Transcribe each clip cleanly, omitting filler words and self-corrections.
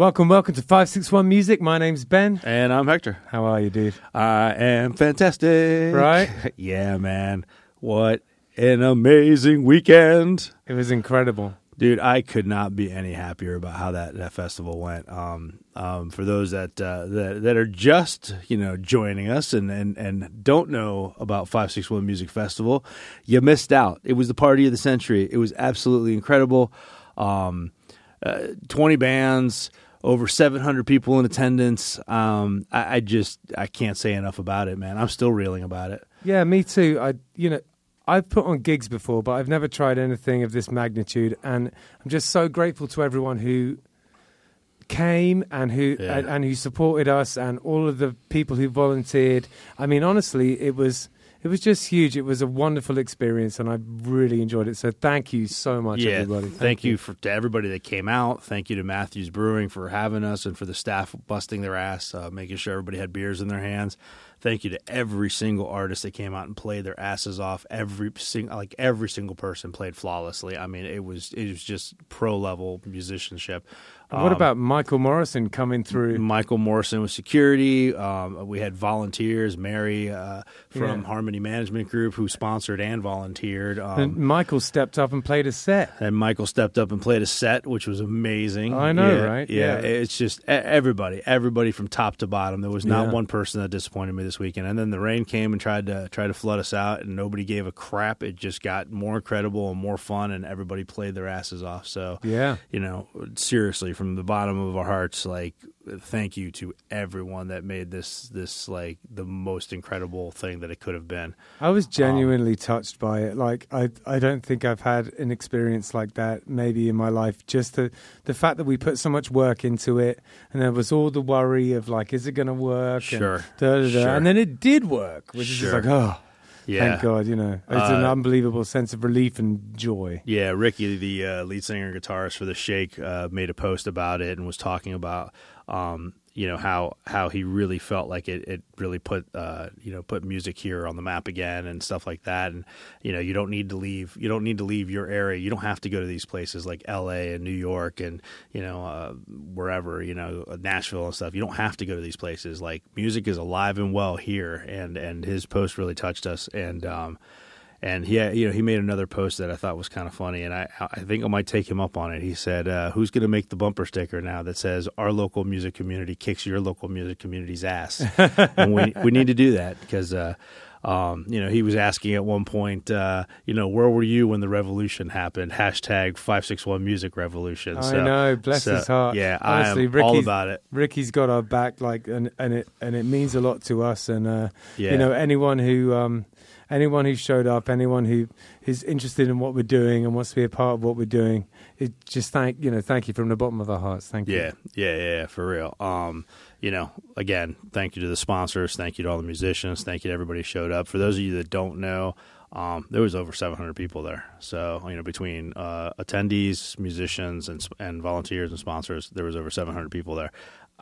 Welcome to 561 Music. My name's Ben. And I'm Hector. How are you, dude? I am fantastic. Right? Yeah, man. What an amazing weekend. It was incredible. Dude, I could not be any happier about how that festival went. For those that are just joining us and don't know about 561 Music Festival, you missed out. It was the party of the century. It was absolutely incredible. 20 bands, over 700 people in attendance. I can't say enough about it, man. I'm still reeling about it. Yeah, me too. I've put on gigs before, but I've never tried anything of this magnitude, and I'm just so grateful to everyone who came and who supported us and all of the people who volunteered. I mean, honestly, it was just huge. It was a wonderful experience, and I really enjoyed it. So thank you so much, everybody. Thank you to everybody that came out. Thank you to Matthews Brewing for having us and for the staff busting their ass, making sure everybody had beers in their hands. Thank you to every single artist that came out and played their asses off. Every single person played flawlessly. I mean, it was just pro-level musicianship. And what about Michael Morrison coming through? Michael Morrison with security. We had volunteers, Mary from Harmony Management Group, who sponsored and volunteered. And Michael stepped up and played a set. Which was amazing. I know, right? Yeah, it's just everybody from top to bottom. There was not one person that disappointed me this weekend. And then the rain came and tried to flood us out, and nobody gave a crap. It just got more incredible and more fun, and everybody played their asses off. So seriously, from the bottom of our hearts, thank you to everyone that made this the most incredible thing that it could have been. I was genuinely touched by it. I don't think I've had an experience like that maybe in my life. Just the fact that we put so much work into it, and there was all the worry of is it going to work? Sure. And and then it did work, which is thank God, It's an unbelievable sense of relief and joy. Yeah, Ricky, the lead singer and guitarist for The Shake, made a post about it and was talking about, how he really felt like it really put music here on the map again and stuff like that. And, you don't need to leave. You don't need to leave your area. You don't have to go to these places like L.A. and New York and, wherever, Nashville and stuff. You don't have to go to these places. Music is alive and well here. And his post really touched us. And he made another post that I thought was kind of funny, and I think I might take him up on it. He said, who's going to make the bumper sticker now that says, our local music community kicks your local music community's ass? And we need to do that because, he was asking at one point, where were you when the revolution happened? Hashtag 561 Music Revolution. I know, bless his heart. Yeah, honestly, I am all about it. Ricky's got our back, and it means a lot to us. And, anyone who... anyone who showed up, anyone who is interested in what we're doing and wants to be a part of what we're doing, thank you from the bottom of our hearts. Thank you. Yeah, for real. Again, thank you to the sponsors. Thank you to all the musicians. Thank you to everybody who showed up. For those of you that don't know, there was over 700 people there. So, between attendees, musicians, and volunteers and sponsors, there was over 700 people there.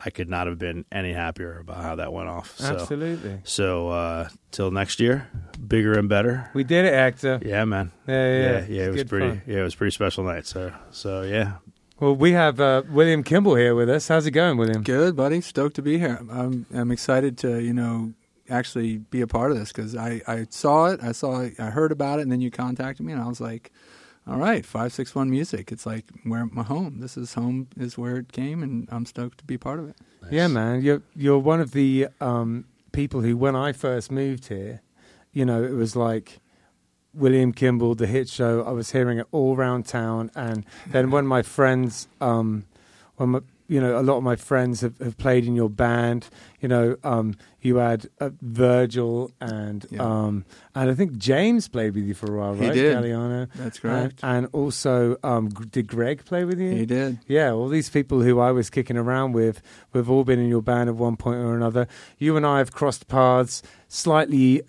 I could not have been any happier about how that went off. So, absolutely. So, till next year, bigger and better. We did it, Actor. Yeah, man. Yeah. It was a pretty special night. So yeah. Well, we have William Kimball here with us. How's it going, William? Good, buddy. Stoked to be here. I'm excited to actually be a part of this because I saw it. I heard about it, and then you contacted me, and I was like, all right, 561 Music. It's where my home. This is home. Is where it came, and I'm stoked to be part of it. Nice. Yeah, man. You're one of the people who, when I first moved here, it was like William Kimball, The Hit Show. I was hearing it all around town, and then when my friends, a lot of my friends have played in your band. You had Virgil and I think James played with you for a while, right? He did. Galliano. That's correct. And also, did Greg play with you? He did. Yeah, all these people who I was kicking around with, we've all been in your band at one point or another. You and I have crossed paths slightly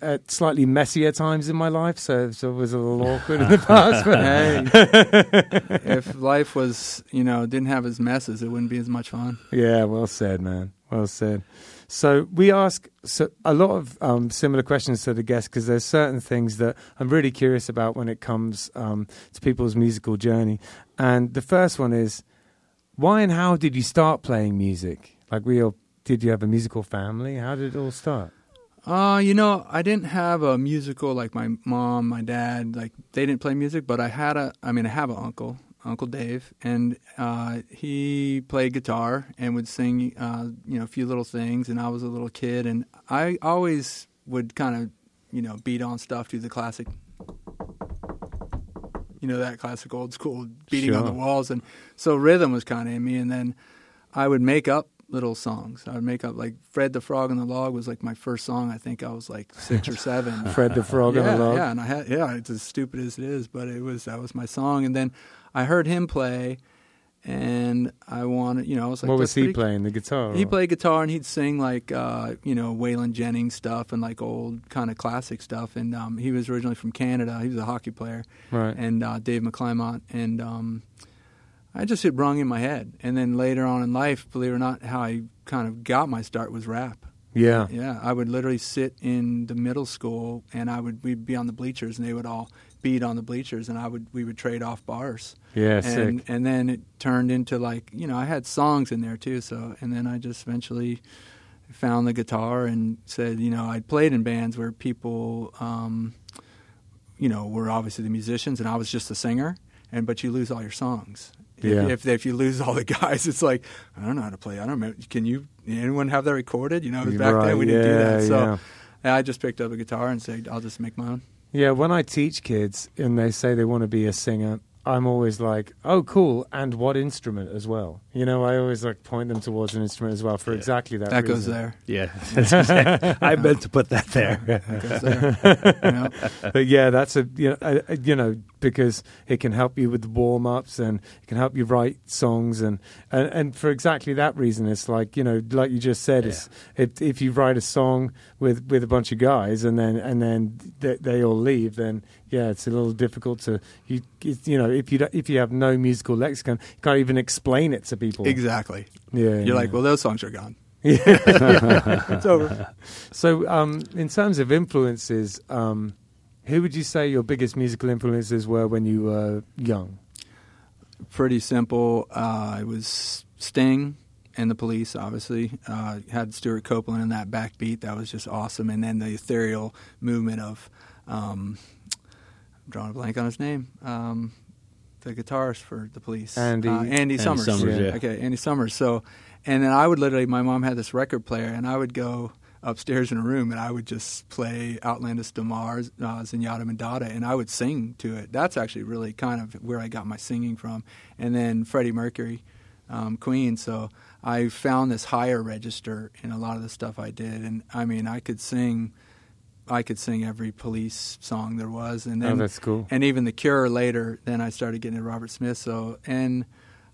messier times in my life, so it was a little awkward in the past. But hey, if life was, didn't have as messes, it wouldn't be as much fun. Yeah, well said, man. Well said. So we ask a lot of similar questions to the guests because there's certain things that I'm really curious about when it comes to people's musical journey. And the first one is, Why and how did you start playing music? Like, did you have a musical family? How did it all start? You know, I didn't have a musical, like my mom, my dad, like they didn't play music, but I have an uncle, Uncle Dave, and he played guitar and would sing, a few little things, and I was a little kid, and I always would kind of, beat on stuff, do the classic, that classic old school beating on the walls, and so rhythm was kind of in me, and then I would make up little songs. I would make up, like, Fred the Frog on the Log was like my first song. I think I was like 6 or 7. Fred the Frog on the Log. Yeah, and it's as stupid as it is, but that was my song. And then I heard him play, and I wanted, I was like, what was he playing? The guitar? He played guitar, and he'd sing like, Waylon Jennings stuff and like old kind of classic stuff. And he was originally from Canada. He was a hockey player, right? And Dave McClymont, and I just hit wrong in my head. And then later on in life, believe it or not, how I kind of got my start was rap. Yeah. Yeah. I would literally sit in the middle school, and we'd be on the bleachers, and they would all beat on the bleachers, and we would trade off bars. Yeah, and sick. And then it turned into like, I had songs in there too, so, and then I just eventually found the guitar and said, I'd played in bands where people were obviously the musicians and I was just the singer, but you lose all your songs. Yeah. If you lose all the guys, it's like, I don't know how to play. I don't know. Can you? Anyone have that recorded? Back then we didn't do that. So I just picked up a guitar and said, I'll just make my own. Yeah, when I teach kids and they say they want to be a singer, I'm always like, oh, cool, and what instrument as well? I always like point them towards an instrument as well for exactly that reason. That goes there. Yeah. I meant to put that there. That goes there. But yeah, that's because it can help you with the warm-ups and it can help you write songs. And for exactly that reason, it's like, like you just said, it's, if you write a song with a bunch of guys and then they all leave, then... Yeah, it's a little difficult to if you have no musical lexicon, you can't even explain it to people. Exactly. Yeah, like, well, those songs are gone. Yeah, it's over. So, in terms of influences, who would you say your biggest musical influences were when you were young? Pretty simple. It was Sting and The Police, obviously. Had Stuart Copeland in that backbeat that was just awesome, and then the ethereal movement of. Drawing a blank on his name. The guitarist for The Police, Andy Summers. Andy Summers. So, and then I would literally, my mom had this record player, and I would go upstairs in a room, and I would just play Outlandus De Mars, Zenyatta Mandata, and I would sing to it. That's actually really kind of where I got my singing from. And then Freddie Mercury, Queen. So I found this higher register in a lot of the stuff I did, and I mean, I could sing every Police song there was, and then, oh, that's cool. And even The Cure later. Then I started getting into Robert Smith. So, and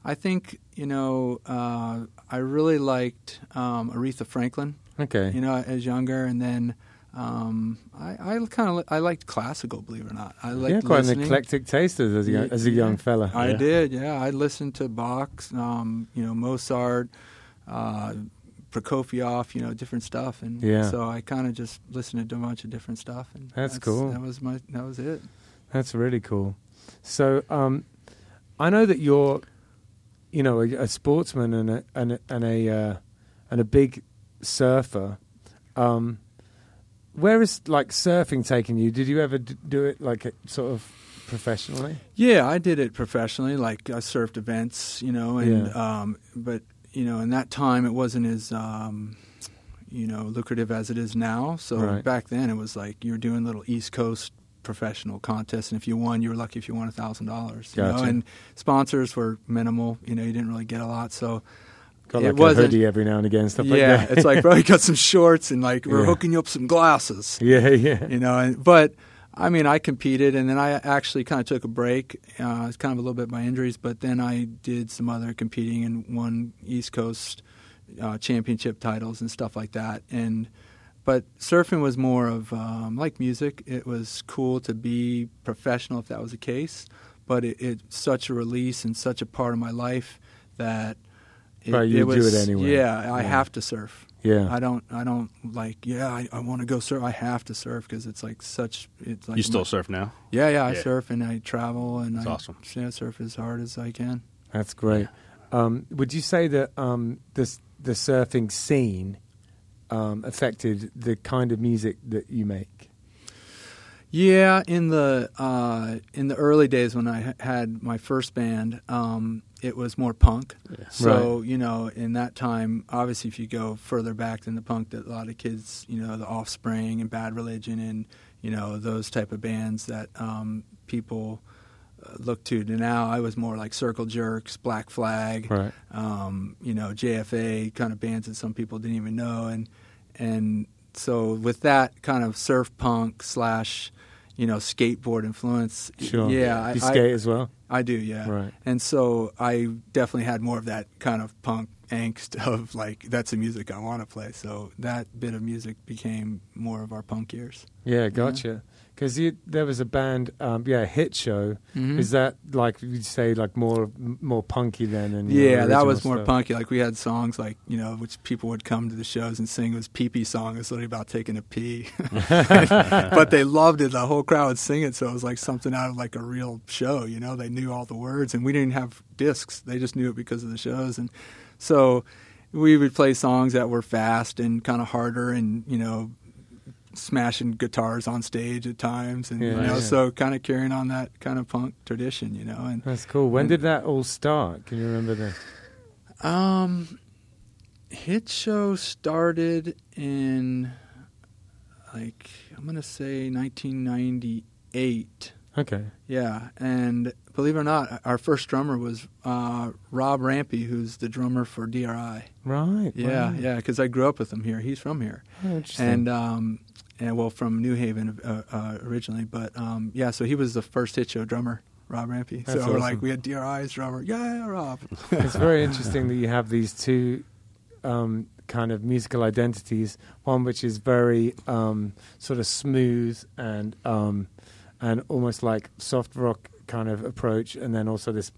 I think I really liked Aretha Franklin. Okay, as younger, and then I liked classical. Believe it or not, I liked quite listening. An eclectic taste as a young fella. I did. Yeah, I listened to Bach, Mozart. Prokofiev, different stuff, and so I kind of just listened to a bunch of different stuff, and that's cool. That was it. That's really cool. So I know that you're, a sportsman and a big surfer. Where is like surfing taking you? Did you ever do it like sort of professionally? Yeah, I did it professionally. Like I surfed events, but. In that time, it wasn't as, lucrative as it is now. So back then, it was like you were doing little East Coast professional contests, and if you won, you were lucky if you won $1,000. Gotcha. And sponsors were minimal. You didn't really get a lot. So got like a hoodie every now and again, and stuff like that. It's like probably got some shorts and like we're hooking you up some glasses. Yeah. But I mean, I competed, and then I actually kind of took a break. It was kind of a little bit by injuries, but then I did some other competing and won East Coast championship titles and stuff like that. But surfing was more of, like music, it was cool to be professional if that was the case, but it's such a release and such a part of my life that do it anyway. Yeah, I have to surf. Yeah, I don't like. Yeah, I want to go surf. I have to surf because it's like such. It's like you still surf now? Yeah, I surf and I travel and I surf as hard as I can. That's great. Would you say that the surfing scene affected the kind of music that you make? Yeah, in the early days when I had my first band, it was more punk. Yeah. So, right. You know, in that time, obviously if you go further back than the punk, that a lot of kids, you know, The Offspring and Bad Religion and, you know, those type of bands that people look to. And now I was more like Circle Jerks, Black Flag, right. You know, JFA kind of bands that some people didn't even know. And so with that kind of surf punk / you know, skateboard influence. Sure. Yeah. You skate as well? I do, yeah. Right. And so I definitely had more of that kind of punk angst of, like, that's the music I want to play. So that bit of music became more of our punk years. Yeah, gotcha. Because there was a band, Hit Show. Mm-hmm. Is that, like, you'd say, like, more punky then? And yeah, that was more punky. Like, we had songs, like, you know, which people would come to the shows and sing. It was pee-pee song. It was literally about taking a pee. But they loved it. The whole crowd would sing it, so it was like something out of, like, a real show, you know? They knew all the words, and we didn't have discs. They just knew it because of the shows. And so we would play songs that were fast and kind of harder and, you know, smashing guitars on stage at times and so kind of carrying on that kind of punk tradition, you know. And that's cool. When did that all start? Can you remember that? Hit Show started in, like, I'm going to say 1998. Okay. Yeah, and believe it or not, our first drummer was Rob Rampy, who's the drummer for DRI. Right. Yeah, right. Yeah, because I grew up with him here. He's from here. Oh, interesting. And well, from New Haven originally, but so he was the first Hit Show drummer, Rob Rampy. That's so awesome. We're like, we had DRI's drummer. Yeah, Rob. It's very interesting that you have these two kind of musical identities, one which is very sort of smooth and almost like soft rock kind of approach, and then also this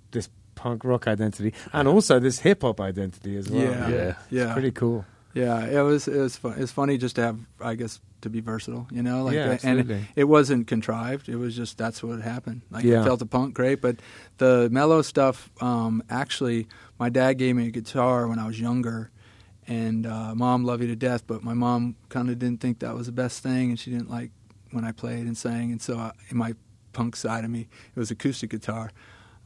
punk rock identity, and also this hip hop identity as well. Yeah. It's pretty cool. Yeah, it was fun. It's funny just to have, I guess, to be versatile, you know. Like, yeah, absolutely. And it wasn't contrived. It was just that's what happened. Like, I felt the punk great, but the mellow stuff. Actually, my dad gave me a guitar when I was younger. And Mom loved you to death, but my mom kind of didn't think that was the best thing, and she didn't like when I played and sang. And so in my punk side of me, it was acoustic guitar.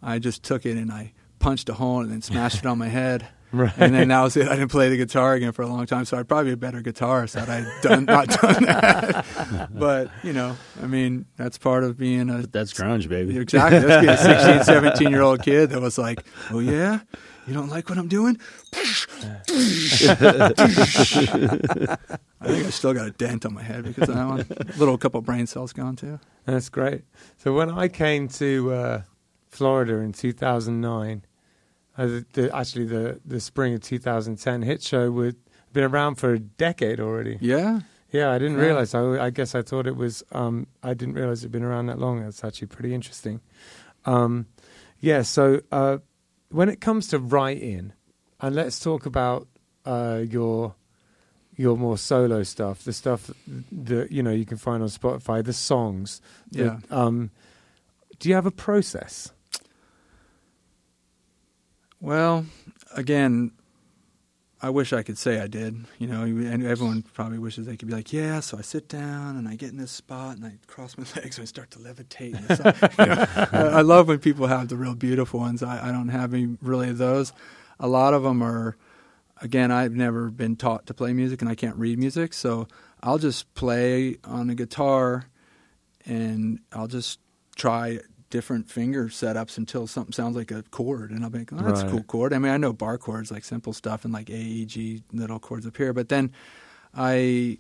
I just took it and I punched a hole and then smashed it on my head. Right. And then that was it. I didn't play the guitar again for a long time, so I'd probably be a better guitarist had I not done that. But, you know, I mean, that's part of being a... But that's grunge, baby. Exactly. That's being a 16, 17-year-old kid that was like, oh, yeah? You don't like what I'm doing? I think I still got a dent on my head because I have a little couple of brain cells gone, too. That's great. So when I came to Florida in 2009... the spring of 2010, Hit Show would been around for a decade already. Yeah, yeah. I didn't realize. I guess I thought it was. I didn't realize it'd been around that long. That's actually pretty interesting. So when it comes to writing, and let's talk about your more solo stuff, the stuff that you know you can find on Spotify, the songs. Yeah. That, do you have a process? Well, again, I wish I could say I did. You know, and everyone probably wishes they could be like, yeah, so I sit down and I get in this spot and I cross my legs and I start to levitate. I love when people have the real beautiful ones. I don't have any really of those. A lot of them are, again, I've never been taught to play music and I can't read music. So I'll just play on a guitar and I'll just try different finger setups until something sounds like a chord, and I'll be like, oh, that's a cool chord. I mean, I know bar chords, like simple stuff, and like A, E, G, little chords up here, but then I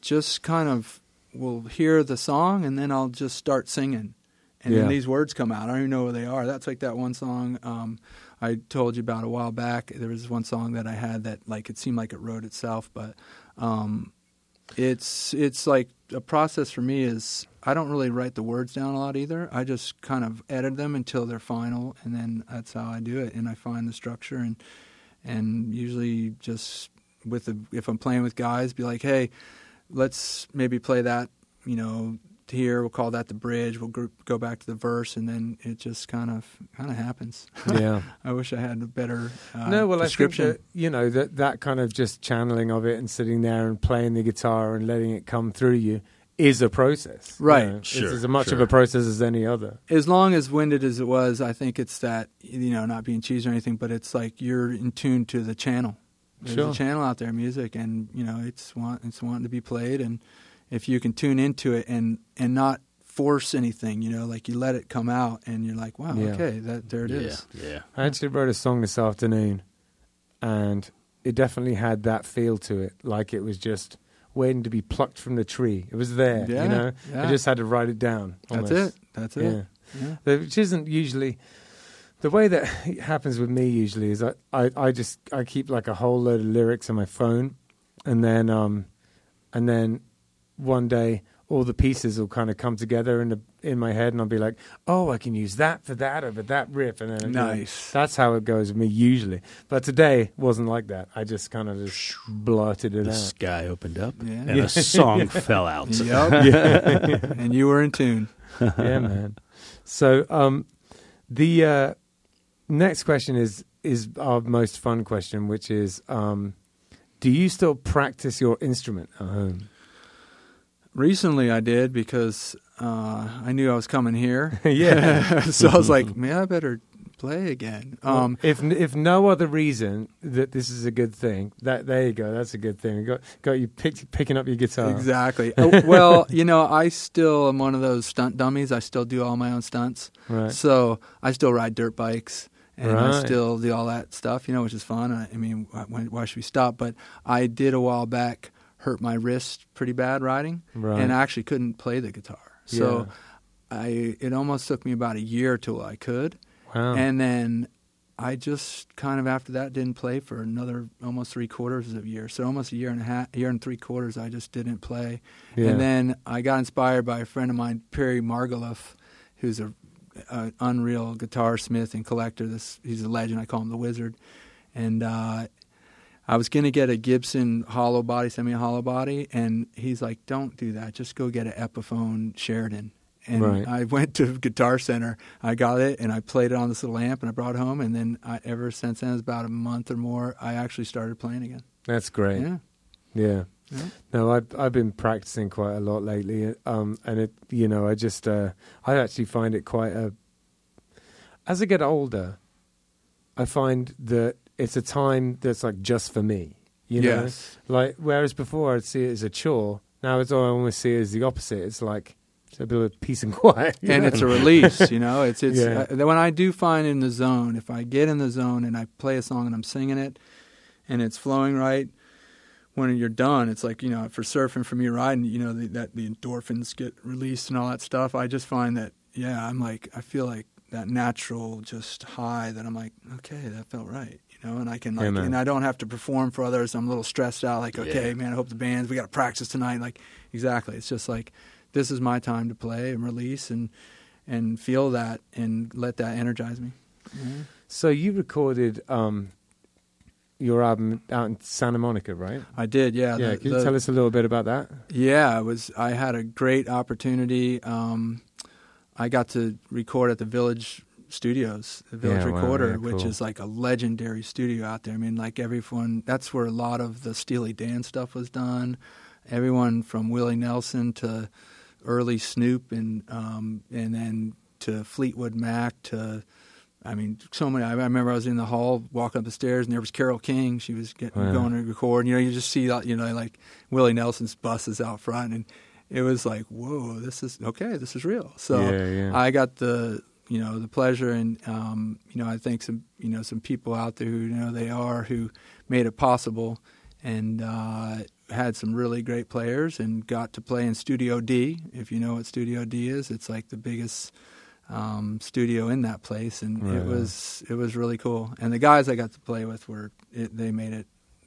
just kind of will hear the song, and then I'll just start singing, and then these words come out. I don't even know where they are. That's like that one song I told you about a while back. There was one song that I had that, like, it seemed like it wrote itself, but it's like a process for me is I don't really write the words down a lot either. I just kind of edit them until they're final, and then that's how I do it. And I find the structure, and usually just if I'm playing with guys, be like, hey, let's maybe play that, you know, here, we'll call that the bridge, we'll go back to the verse, and then it just kind of happens. Yeah. I wish I had a better description. I think that, you know, that kind of just channeling of it and sitting there and playing the guitar and letting it come through you is a process. Right. You know? Sure. It's as much of a process as any other. As long as winded as it was, I think it's that, you know, not being cheesy or anything, but it's like you're in tune to the channel. There's a channel out there, music, and, you know, it's wanting to be played, and if you can tune into it and not force anything, you know, like you let it come out and you're like, wow, okay, there it is. Yeah. I actually wrote a song this afternoon and it definitely had that feel to it, like it was just waiting to be plucked from the tree. It was there, you know? Yeah. I just had to write it down. Almost. That's it. Yeah. Yeah. Which isn't usually... The way that it happens with me usually is I keep like a whole load of lyrics on my phone and then one day all the pieces will kind of come together in my head, and I'll be like, oh, I can use that for that over that riff, and then nice. That's how it goes with me usually. But today wasn't like that. I just kind of just blurted it out. The sky opened up and a song fell out. Yep. Yeah. And you were in tune. Yeah, man. So the next question is our most fun question, which is, do you still practice your instrument at home? Recently I did, because I knew I was coming here. Yeah. So I was like, man, I better play again. If no other reason, that this is a good thing. There you go. That's a good thing. Got you picking up your guitar. Exactly. Well, you know, I still am one of those stunt dummies. I still do all my own stunts. Right. So I still ride dirt bikes. And I still do all that stuff, you know, which is fun. I mean, why should we stop? But I did a while back. Hurt my wrist pretty bad riding, and I actually couldn't play the guitar. So it almost took me about a year till I could. Wow. And then I just kind of after that didn't play for another almost 3/4 of a year. So almost a year and 3/4 I just didn't play. Yeah. And then I got inspired by a friend of mine, Perry Margoloff, who's an unreal guitarsmith and collector. He's a legend. I call him the Wizard. And I was going to get a Gibson semi-hollow body, and he's like, don't do that. Just go get an Epiphone Sheridan. And I went to Guitar Center. I got it, and I played it on this little amp, and I brought it home. And then ever since then, it was about a month or more, I actually started playing again. That's great. Yeah. No, I've been practicing quite a lot lately. And, it, you know, I just I actually find it quite a – as I get older, I find that – it's a time that's like just for me, you know? Yes. Like, whereas before I'd see it as a chore, now I almost see it as the opposite. It's like, it's a bit of peace and quiet. And it's a release, you know? When I do find in the zone, if I get in the zone and I play a song and I'm singing it and it's flowing right, when you're done, it's like, you know, for surfing, for me riding, you know, the endorphins get released and all that stuff. I just find that, I'm like, I feel like that natural just high that I'm like, okay, that felt right. You know, and I can, like, and I don't have to perform for others. I'm a little stressed out, like, okay, man, I hope we got to practice tonight. Like, exactly. It's just like, this is my time to play and release and feel that and let that energize me. Yeah. So you recorded your album out in Santa Monica, right? I did, yeah. Yeah, can you tell us a little bit about that? Yeah, I had a great opportunity. I got to record at the Village Studios, the Village Recorder, which is like a legendary studio out there. I mean, like everyone, that's where a lot of the Steely Dan stuff was done. Everyone from Willie Nelson to early Snoop and then to Fleetwood Mac to, I mean, so many. I remember I was in the hall walking up the stairs and there was Carole King. She was going to record. You know, you just see, you know, like Willie Nelson's buses out front, and it was like, whoa, this is real. So I got the pleasure, and you know, I think some people out there who know they are, who made it possible, and had some really great players, and got to play in Studio D. If you know what Studio D is, it's like the biggest studio in that place, and it was really cool. And the guys I got to play with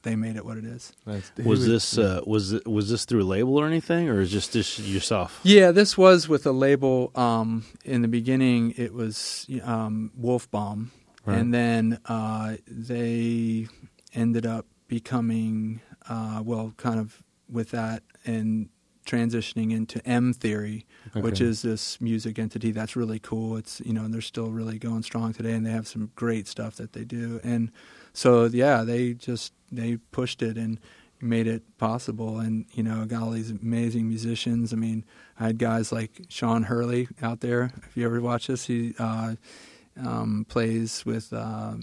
they made it what it is. Was this through a label or anything, or is just this yourself? Yeah, this was with a label. In the beginning, it was Wolfbaum, and then they ended up becoming kind of with that, and transitioning into M Theory, okay, which is this music entity that's really cool. It's, you know, and they're still really going strong today, and they have some great stuff that they do. And so, yeah, they pushed it and made it possible. And, you know, got all these amazing musicians. I mean, I had guys like Sean Hurley out there. If you ever watch this, he plays with... till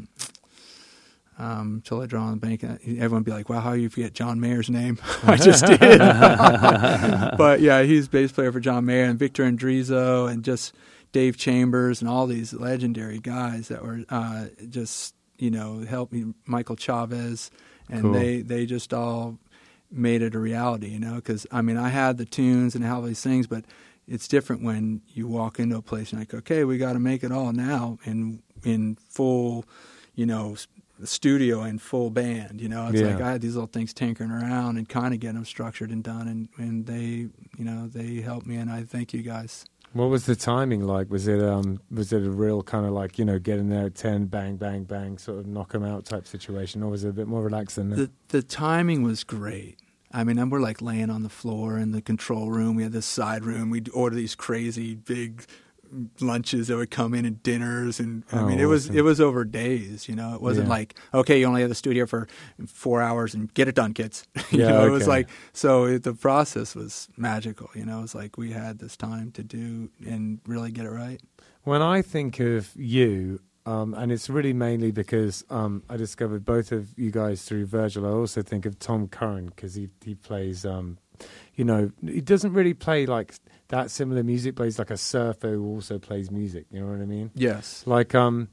I draw on the bank, everyone be like, wow, how you forget John Mayer's name? I just did. But yeah, he's bass player for John Mayer, and Victor Andrizo, and just Dave Chambers, and all these legendary guys that were just, you know, helped me, Michael Chavez, and cool. They just all made it a reality, you know, because, I mean, I had the tunes and all these things, but it's different when you walk into a place and you're like, okay, we got to make it all now and in full, you know, studio and full band, you know. It's like I had these little things tinkering around and kind of getting them structured and done, and they, you know, they helped me, and I thank you guys. What was the timing like? Was it a real kind of like, you know, get in there at 10, bang, bang, bang, sort of knock them out type situation, or was it a bit more relaxed than that? The timing was great. I mean, and we're like laying on the floor in the control room. We had this side room. We'd order these crazy big lunches that would come in, and dinners, and I mean, it was over days, you know. It wasn't like, okay, you only have the studio for 4 hours and get it done, kids. You know, it was like, so the process was magical, you know. It was like we had this time to do and really get it right. When I think of you, and it's really mainly because I discovered both of you guys through Virgil. I also think of Tom Curran because he plays, you know, he doesn't really play like that similar music, but he's like a surfer who also plays music. You know what I mean? Yes. Like, and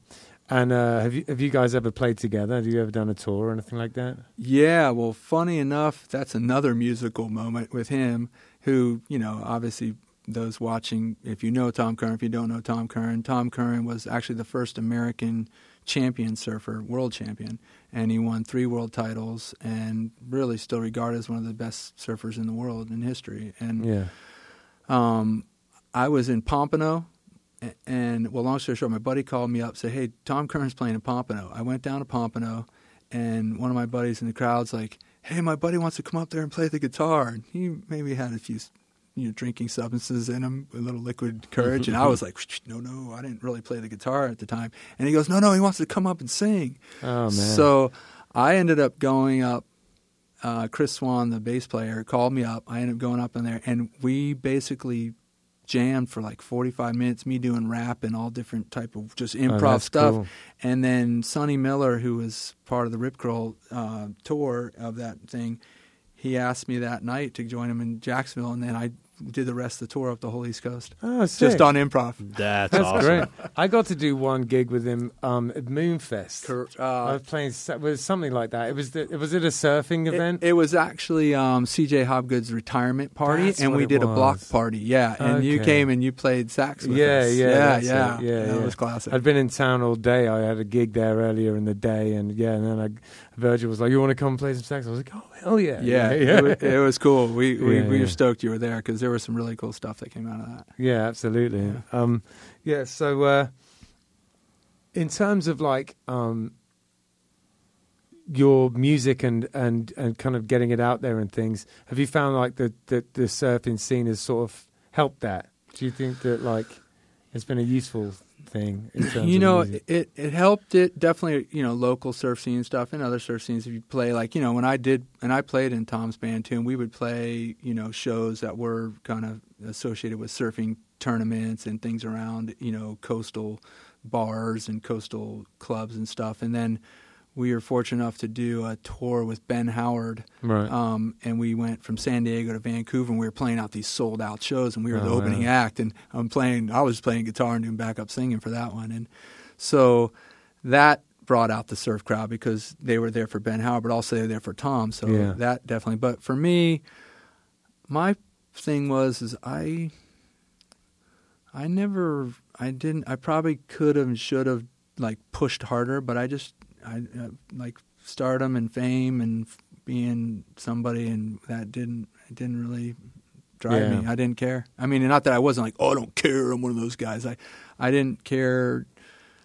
have you guys ever played together? Have you ever done a tour or anything like that? Yeah. Well, funny enough, that's another musical moment with him. Who, you know, obviously those watching, if you know Tom Curran, if you don't know Tom Curran was actually the first American champion surfer, world champion, and he won 3 world titles and really still regarded as one of the best surfers in the world in history. And I was in Pompano, and well, long story short, my buddy called me up, said, hey, Tom Curran's playing in Pompano. I went down to Pompano, and one of my buddies in the crowd's like, hey, my buddy wants to come up there and play the guitar. And he maybe had a few, you know, drinking substances in him, a little liquid courage, and I was like, no, I didn't really play the guitar at the time. And he goes, no, he wants to come up and sing. Oh, man. So I ended up going up. Chris Swan, the bass player, called me up. I ended up going up in there, and we basically jammed for like 45 minutes, me doing rap and all different type of just improv stuff. Cool. And then Sonny Miller, who was part of the Rip Curl tour of that thing, he asked me that night to join him in Jacksonville, and then I did the rest of the tour up the whole East Coast. Oh, sick. Just on improv. That's awesome. Great. I got to do one gig with him at Moonfest. I was playing was something like that. Was it a surfing event? It was actually CJ Hobgood's retirement party, and we did a block party. Yeah, and you came and you played sax with us. Yeah, that was classic. I'd been in town all day. I had a gig there earlier in the day, and then Virgil was like, "You want to come play some sax?" I was like, "Oh, hell yeah!" Yeah. It was cool. We were stoked you were there because there was some really cool stuff that came out of that. Yeah, absolutely. Yeah. So in terms of like your music and kind of getting it out there and things, have you found like the surfing scene has sort of helped that? Do you think that like it's been a useful thing in terms, you know, of music? It helped it definitely, you know, local surf scene stuff and other surf scenes. If you play, like, you know, when I did, and I played in Tom's band too, and we would play, you know, shows that were kind of associated with surfing tournaments and things around, you know, coastal bars and coastal clubs and stuff. And then we were fortunate enough to do a tour with Ben Howard, right? And we went from San Diego to Vancouver, and we were playing out these sold-out shows, and we were the opening act. And I was playing guitar and doing backup singing for that one, and so that brought out the surf crowd because they were there for Ben Howard, but also they were there for Tom. So that definitely. But for me, my thing was I probably could have and should have like pushed harder, but I just. I like stardom and fame and being somebody, and that didn't really drive me. I didn't care. I mean, not that I wasn't like, oh, I don't care, I'm one of those guys. I didn't care.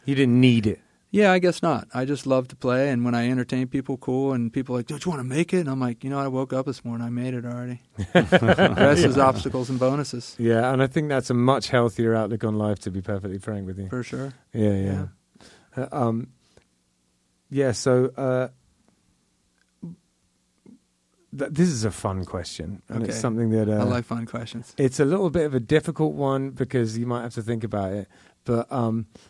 You didn't need it. Yeah, I guess not. I just love to play, and when I entertain people, cool, and people are like, don't you want to make it? And I'm like, you know, I woke up this morning, I made it already. The rest is obstacles and bonuses. Yeah, and I think that's a much healthier outlook on life, to be perfectly frank with you. For sure. Yeah. This is a fun question, and it's something that... I like fun questions. It's a little bit of a difficult one because you might have to think about it. But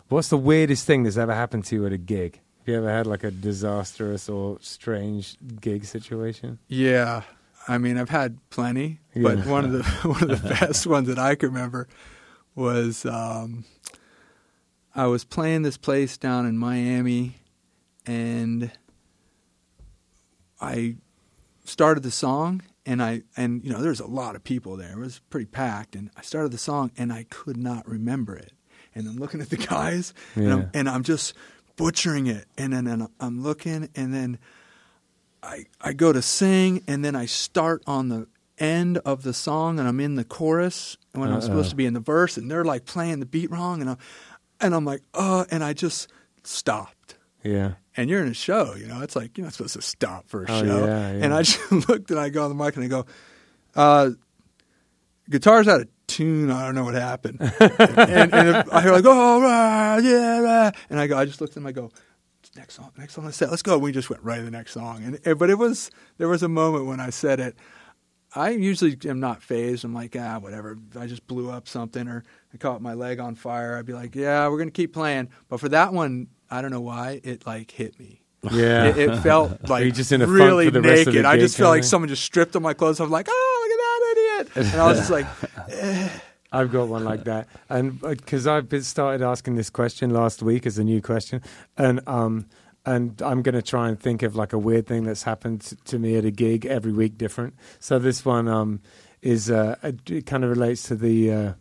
what's the weirdest thing that's ever happened to you at a gig? Have you ever had like a disastrous or strange gig situation? Yeah, I mean, I've had plenty, but one of the best ones that I can remember was I was playing this place down in Miami, and I started the song. And you know, there's a lot of people there. It was pretty packed, and I started the song, and I could not remember it. And I'm looking at the guys, and I'm just butchering it. And then I'm looking, and then I go to sing, and then I start on the end of the song, and I'm in the chorus when I'm supposed to be in the verse, and they're like playing the beat wrong, and I'm like, and I just stopped. Yeah. And you're in a show, you know, it's like you're not supposed to stop for a show. Yeah. And I just looked, and I go on the mic, and I go, guitar's out of tune, I don't know what happened. and I hear like, and I just looked at him, I go, next song, let's go. And we just went right to the next song. But there was a moment when I said it. I usually am not phased. I'm like, whatever. I just blew up something, or I caught my leg on fire. I'd be like, yeah, we're gonna keep playing. But for that one, I don't know why it like hit me. Yeah, it felt like just in a really funk for the rest naked. Of the I just felt like someone just stripped on my clothes. I was like, and I was just like, eh. I've got one like that. And because I've started asking this question last week as a new question. And I'm going to try and think of like a weird thing that's happened to me at a gig every week different. So this one it kind of relates to the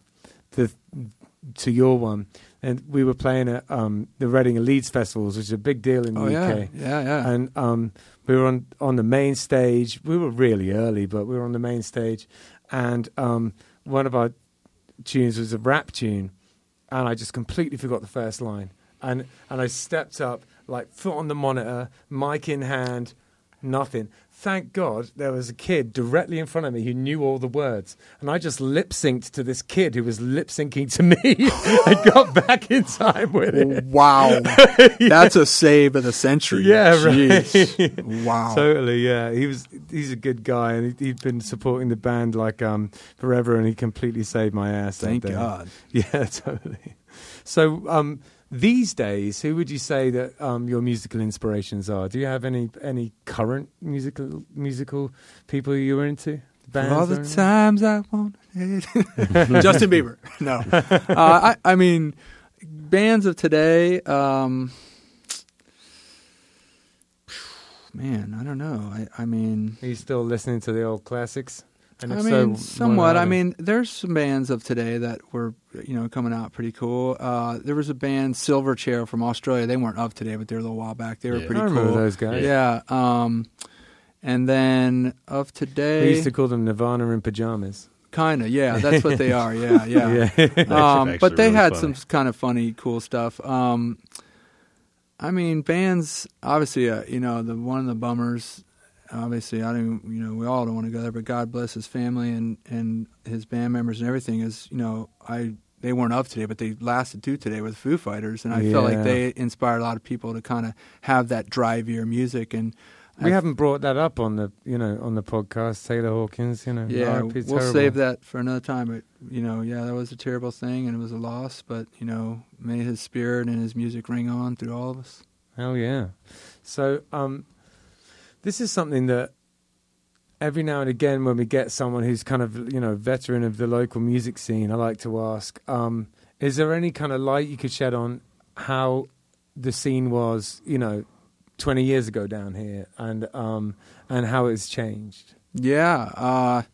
your one. And we were playing at the Reading and Leeds festivals, which is a big deal in the UK. Yeah. And we were on the main stage. We were really early, but we were on the main stage. And one of our tunes was a rap tune. And I just completely forgot the first line. And I stepped up, like foot on the monitor, mic in hand, nothing. Thank God there was a kid directly in front of me who knew all the words. And I just lip-synced to this kid who was lip-syncing to me. I got back in time with it. Wow. That's a save of the century. Yeah, right. Wow. Totally, yeah. He's a good guy, and he'd been supporting the band like forever, and he completely saved my ass. Thank God. Yeah, totally. So these days, who would you say that your musical inspirations are? Do you have any current musical people you're into? Bands all the times I want it. Justin Bieber. No. I mean, bands of today, man, I don't know. I mean... Are you still listening to the old classics? And somewhat. I mean, there's some bands of today that were, you know, coming out pretty cool. There was a band, Silverchair, from Australia. They weren't of today, but they were a little while back. They were pretty cool. I remember those guys. Yeah. And then of today... We used to call them Nirvana in pajamas. Kind of, yeah. That's what they are, yeah. But they really had some kind of funny, cool stuff. I mean, bands, obviously, you know, one of the bummers... Obviously, I don't. You know, we all don't want to go there. But God bless his family and his band members and everything. Is you know, they weren't up today, but they lasted to today with Foo Fighters, and I felt like they inspired a lot of people to kind of have that drivier music. And we haven't brought that up on the podcast. Taylor Hawkins, you know, we'll save that for another time. But you know, that was a terrible thing, and it was a loss. But you know, may his spirit and his music ring on through all of us. Hell yeah! So this is something that every now and again when we get someone who's kind of, you know, veteran of the local music scene, I like to ask, is there any kind of light you could shed on how the scene was, you know, 20 years ago down here and how it's changed? Yeah. I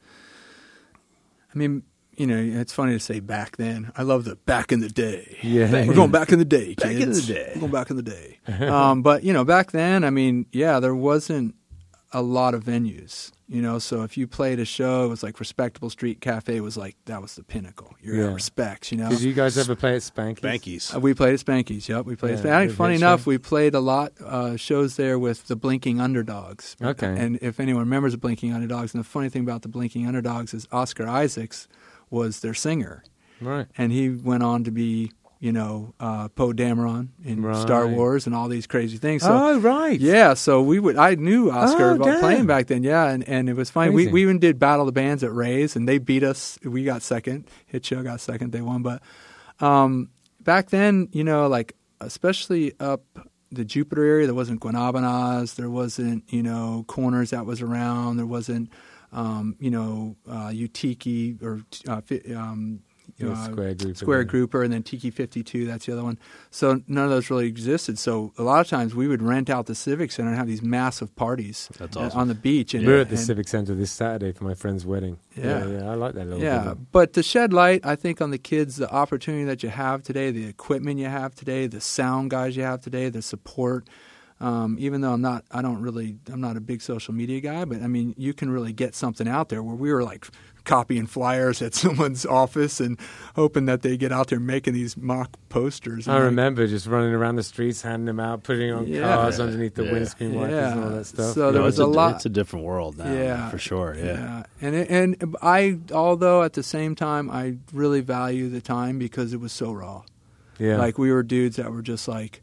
mean, you know, it's funny to say back then. I love the back in the day. Yeah. We're going back in the day, kids. Back in the day. We're going back in the day. But, you know, back then, I mean, yeah, there wasn't a lot of venues, you know. So if you played a show, it was like Respectable Street Cafe was like, that was the pinnacle. You're at Respects, you know. Did you guys ever play at Spankies? Spankies. We played at Spankies, yep. We played at Spankies. Funny enough, we played a lot shows there with the Blinking Underdogs. Okay. And if anyone remembers the Blinking Underdogs, and the funny thing about the Blinking Underdogs is Oscar Isaacs was their singer. Right. And he went on to be... you know, Poe Dameron in Star Wars and all these crazy things. So, yeah, so we would, I knew Oscar about playing back then, and it was funny. We even did Battle of the Bands at Ray's, and they beat us. We got second. Hit Show got second. They won. But back then, you know, like, especially up the Jupiter area, there wasn't Guanabanas. There wasn't, you know, Corners that was around. There wasn't, you know, Utiki or... Square Grouper, and then Tiki 52, that's the other one. So none of those really existed. So a lot of times we would rent out the Civic Center and have these massive parties on the beach. And, we're at the Civic Center this Saturday for my friend's wedding. Yeah, I like that little bit. But to shed light, I think, on the kids, the opportunity that you have today, the equipment you have today, the sound guys you have today, the support. Even though I'm not a big social media guy, but I mean, you can really get something out there, where we were like copying flyers at someone's office and hoping that they get out there making these mock posters. I remember just running around the streets, handing them out, putting on cars underneath the windscreen wipers and all that stuff. So there was a lot. It's a different world now, for sure. Yeah. And I, although at the same time, I really value the time because it was so raw. Yeah. Like, we were dudes that were just like,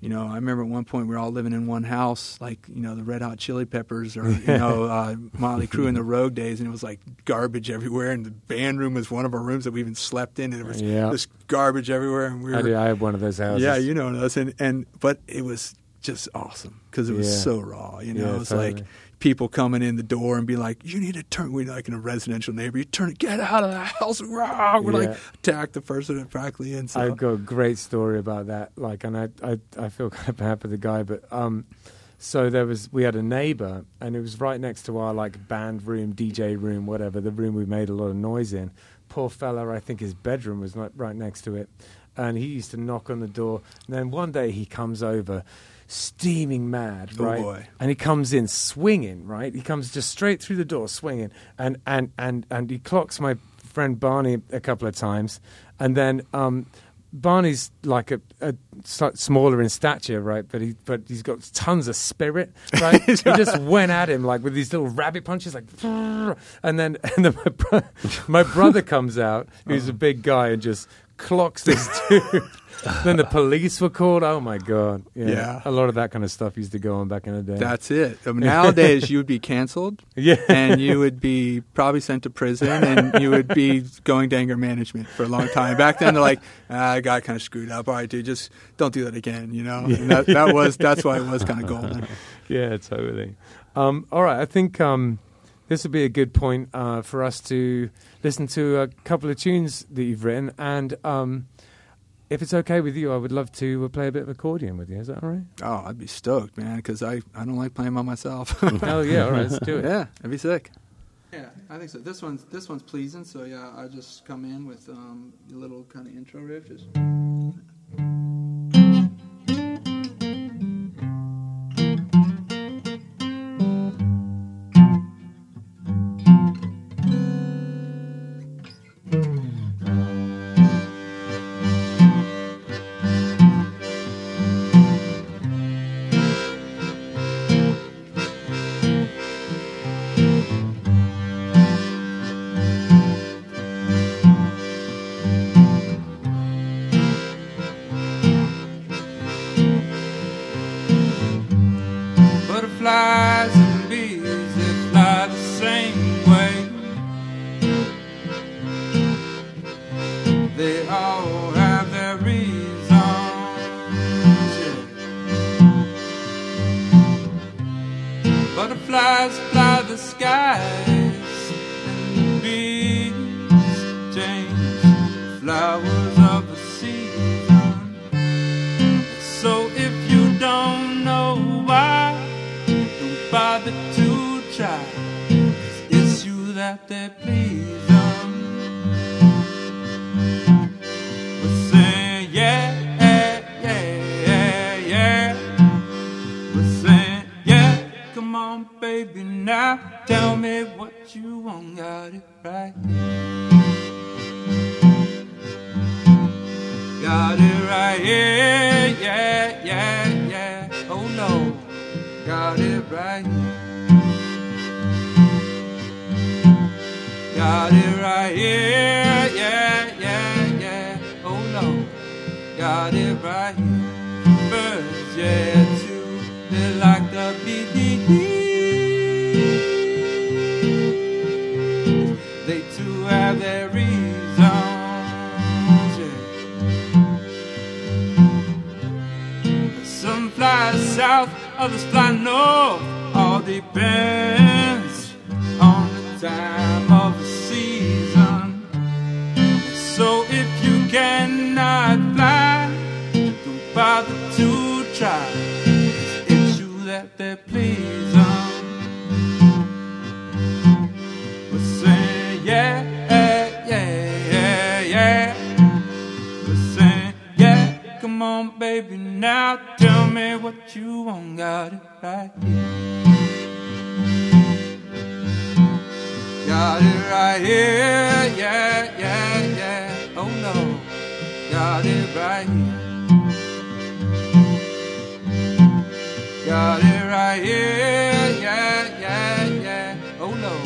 you know, I remember at one point we were all living in one house, like, you know, the Red Hot Chili Peppers or, you know, Motley Crue in the Rogue days, and it was like garbage everywhere, and the band room was one of our rooms that we even slept in, and it was just garbage everywhere. And we were, I had one of those houses. Yeah, you know, but it was just awesome because it was so raw, you know. Yeah, it was totally. Like people coming in the door and be like, you need to turn, we're like in a residential neighborhood, get out of the house, rah! We're like, attack the person practically. And so I've got a great story about that, like, and I feel kind of bad for the guy, but so we had a neighbor, and it was right next to our like band room, DJ room, whatever, the room we made a lot of noise in. Poor fella, I think his bedroom was like right next to it, and he used to knock on the door, and then one day he comes over steaming mad, right? Oh boy. And he comes in swinging, right? He comes just straight through the door swinging, and he clocks my friend Barney a couple of times, and then Barney's like a smaller in stature, right? But he's got tons of spirit, right? He just went at him like with these little rabbit punches, like, and then my brother comes out, who's a big guy, and just clocks this dude. Then the police were called. Oh my God! Yeah, a lot of that kind of stuff used to go on back in the day. That's it. I mean, nowadays you would be canceled, and you would be probably sent to prison, and you would be going to anger management for a long time. Back then, they're like, I got kind of screwed up. All right, dude, just don't do that again. You know, and that's why it was kind of golden. Yeah, totally. All right, I think this would be a good point for us to listen to a couple of tunes that you've written. And if it's okay with you, I would love to play a bit of accordion with you. Is that all right? Oh, I'd be stoked, man, because I don't like playing by myself. Oh, yeah, all right, let's do it. Yeah, that'd be sick. Yeah, I think so. This one's pleasing, so yeah, I just come in with a little kind of intro riff. Just... baby, now tell me what you want, got it right. Got it right, yeah, yeah, yeah, yeah. Oh no, got it right. Got it right, yeah, yeah, yeah, yeah. Oh no, got it right. Birds, yeah, too, they like the BDE. They too have their reason. Fly south, others fly north. All depends on the time of the season. So if you cannot fly, don't bother to try. It's you that they're pleasing. But say yeah, yeah, yeah, yeah. But say yeah, come on baby now. Tell me what you want, got it right. Got it right here, yeah, yeah, yeah. Oh no, got it right here. Got it right here, yeah, yeah, yeah. Oh no,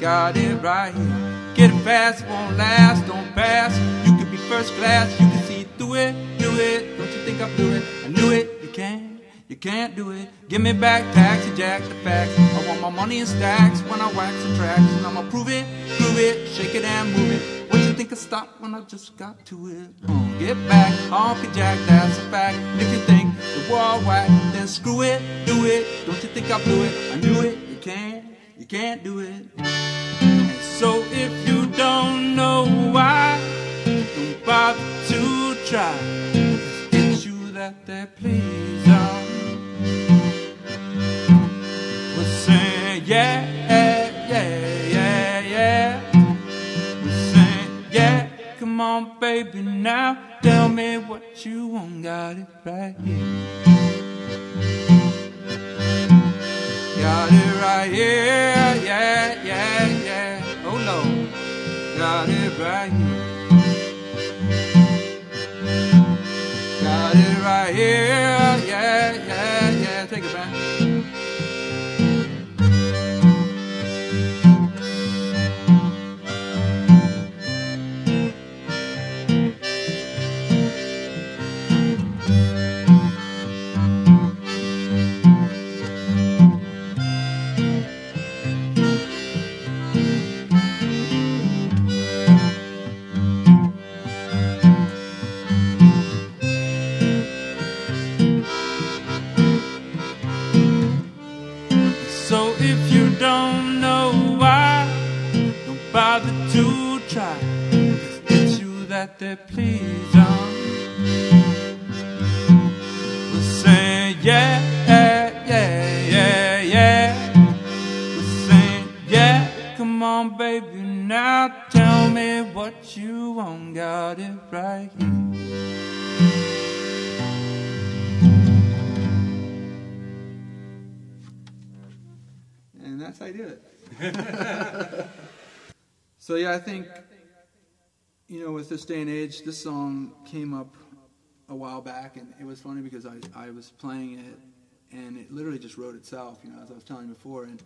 got it right here. Get it fast, it won't last, don't pass. You could be first class, you can see through it, do it. Don't you think I'm doing it? I knew it. You can't do it. Give me back taxi jack the facts. I want my money in stacks when I wax the tracks. And I'ma prove it, prove it, shake it and move it. What you think I stopped when I just got to it? Get back, honky jack, that's a fact. And if you think the wall whack, then screw it, do it. Don't you think I blew it? I knew it. You can't do it. And so if you don't know why, don't bother to try. It's you that they're pleasing. Yeah, yeah, yeah, yeah. We sing, yeah. Come on, baby, now tell me what you want. Got it right here. Got it right here, yeah, yeah, yeah. Oh no, got it right here. Got it right here, yeah, yeah, yeah. Take it back. They're pleasing. We're saying yeah, yeah, yeah, yeah. We're saying yeah. Come on, baby, now tell me what you want. Got it right here. And that's how I do it. So yeah, I think. You know, with this day and age, this song came up a while back, and it was funny because I was playing it, and it literally just wrote itself, you know, as I was telling you before. And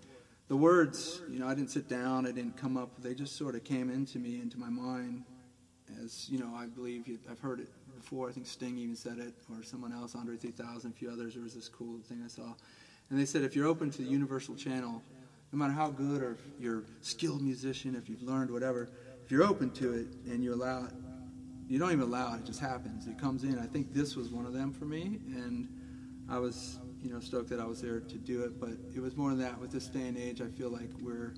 the words, you know, I didn't sit down, I didn't come up, they just sort of came into me, into my mind, as, you know, I believe I've heard it before. I think Sting even said it, or someone else, Andre 3000, a few others. There was this cool thing I saw. And they said, if you're open to the universal channel, no matter how good or if you're a skilled musician, if you've learned whatever, if you're open to it and you allow it, you don't even allow it, it just happens. It comes in. I think this was one of them for me, and I was, you know, stoked that I was there to do it. But it was more than that. With this day and age, I feel like we're,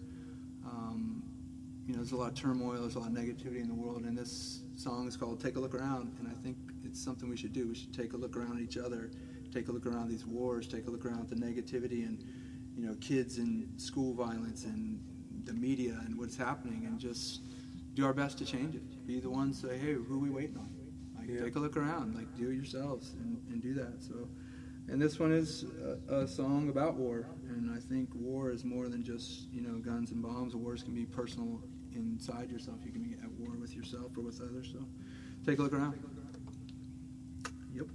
you know, there's a lot of turmoil, there's a lot of negativity in the world, and this song is called Take a Look Around, and I think it's something we should do. We should take a look around at each other, take a look around these wars, take a look around at the negativity and, you know, kids and school violence and the media and what's happening, and just do our best to change it. Be the ones say, hey, who are we waiting on? Like, yeah. Take a look around. Like, do it yourselves and do that. So And this one is a song about war, and I think war is more than just, you know, guns and bombs. Wars can be personal inside yourself. You can be at war with yourself or with others. So take a look around. Yep.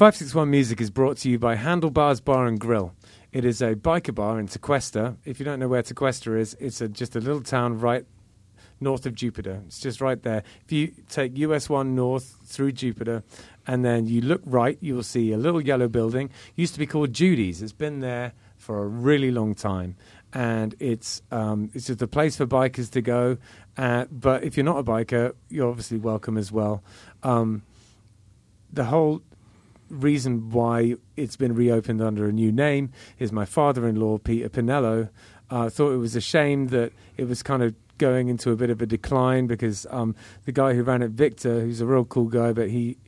Five 661 Music is brought to you by Handlebars Bar and Grill. It is a biker bar in Tequesta. If you don't know where Tequesta is, it's just a little town right north of Jupiter. It's just right there. If you take US 1 north through Jupiter and then you look right, you will see a little yellow building. It used to be called Judy's. It's been there for a really long time. And it's just a place for bikers to go. But if you're not a biker, you're obviously welcome as well. The whole reason why it's been reopened under a new name is my father-in-law, Peter Pinello, thought it was a shame that it was kind of going into a bit of a decline because the guy who ran it, Victor, who's a real cool guy, but he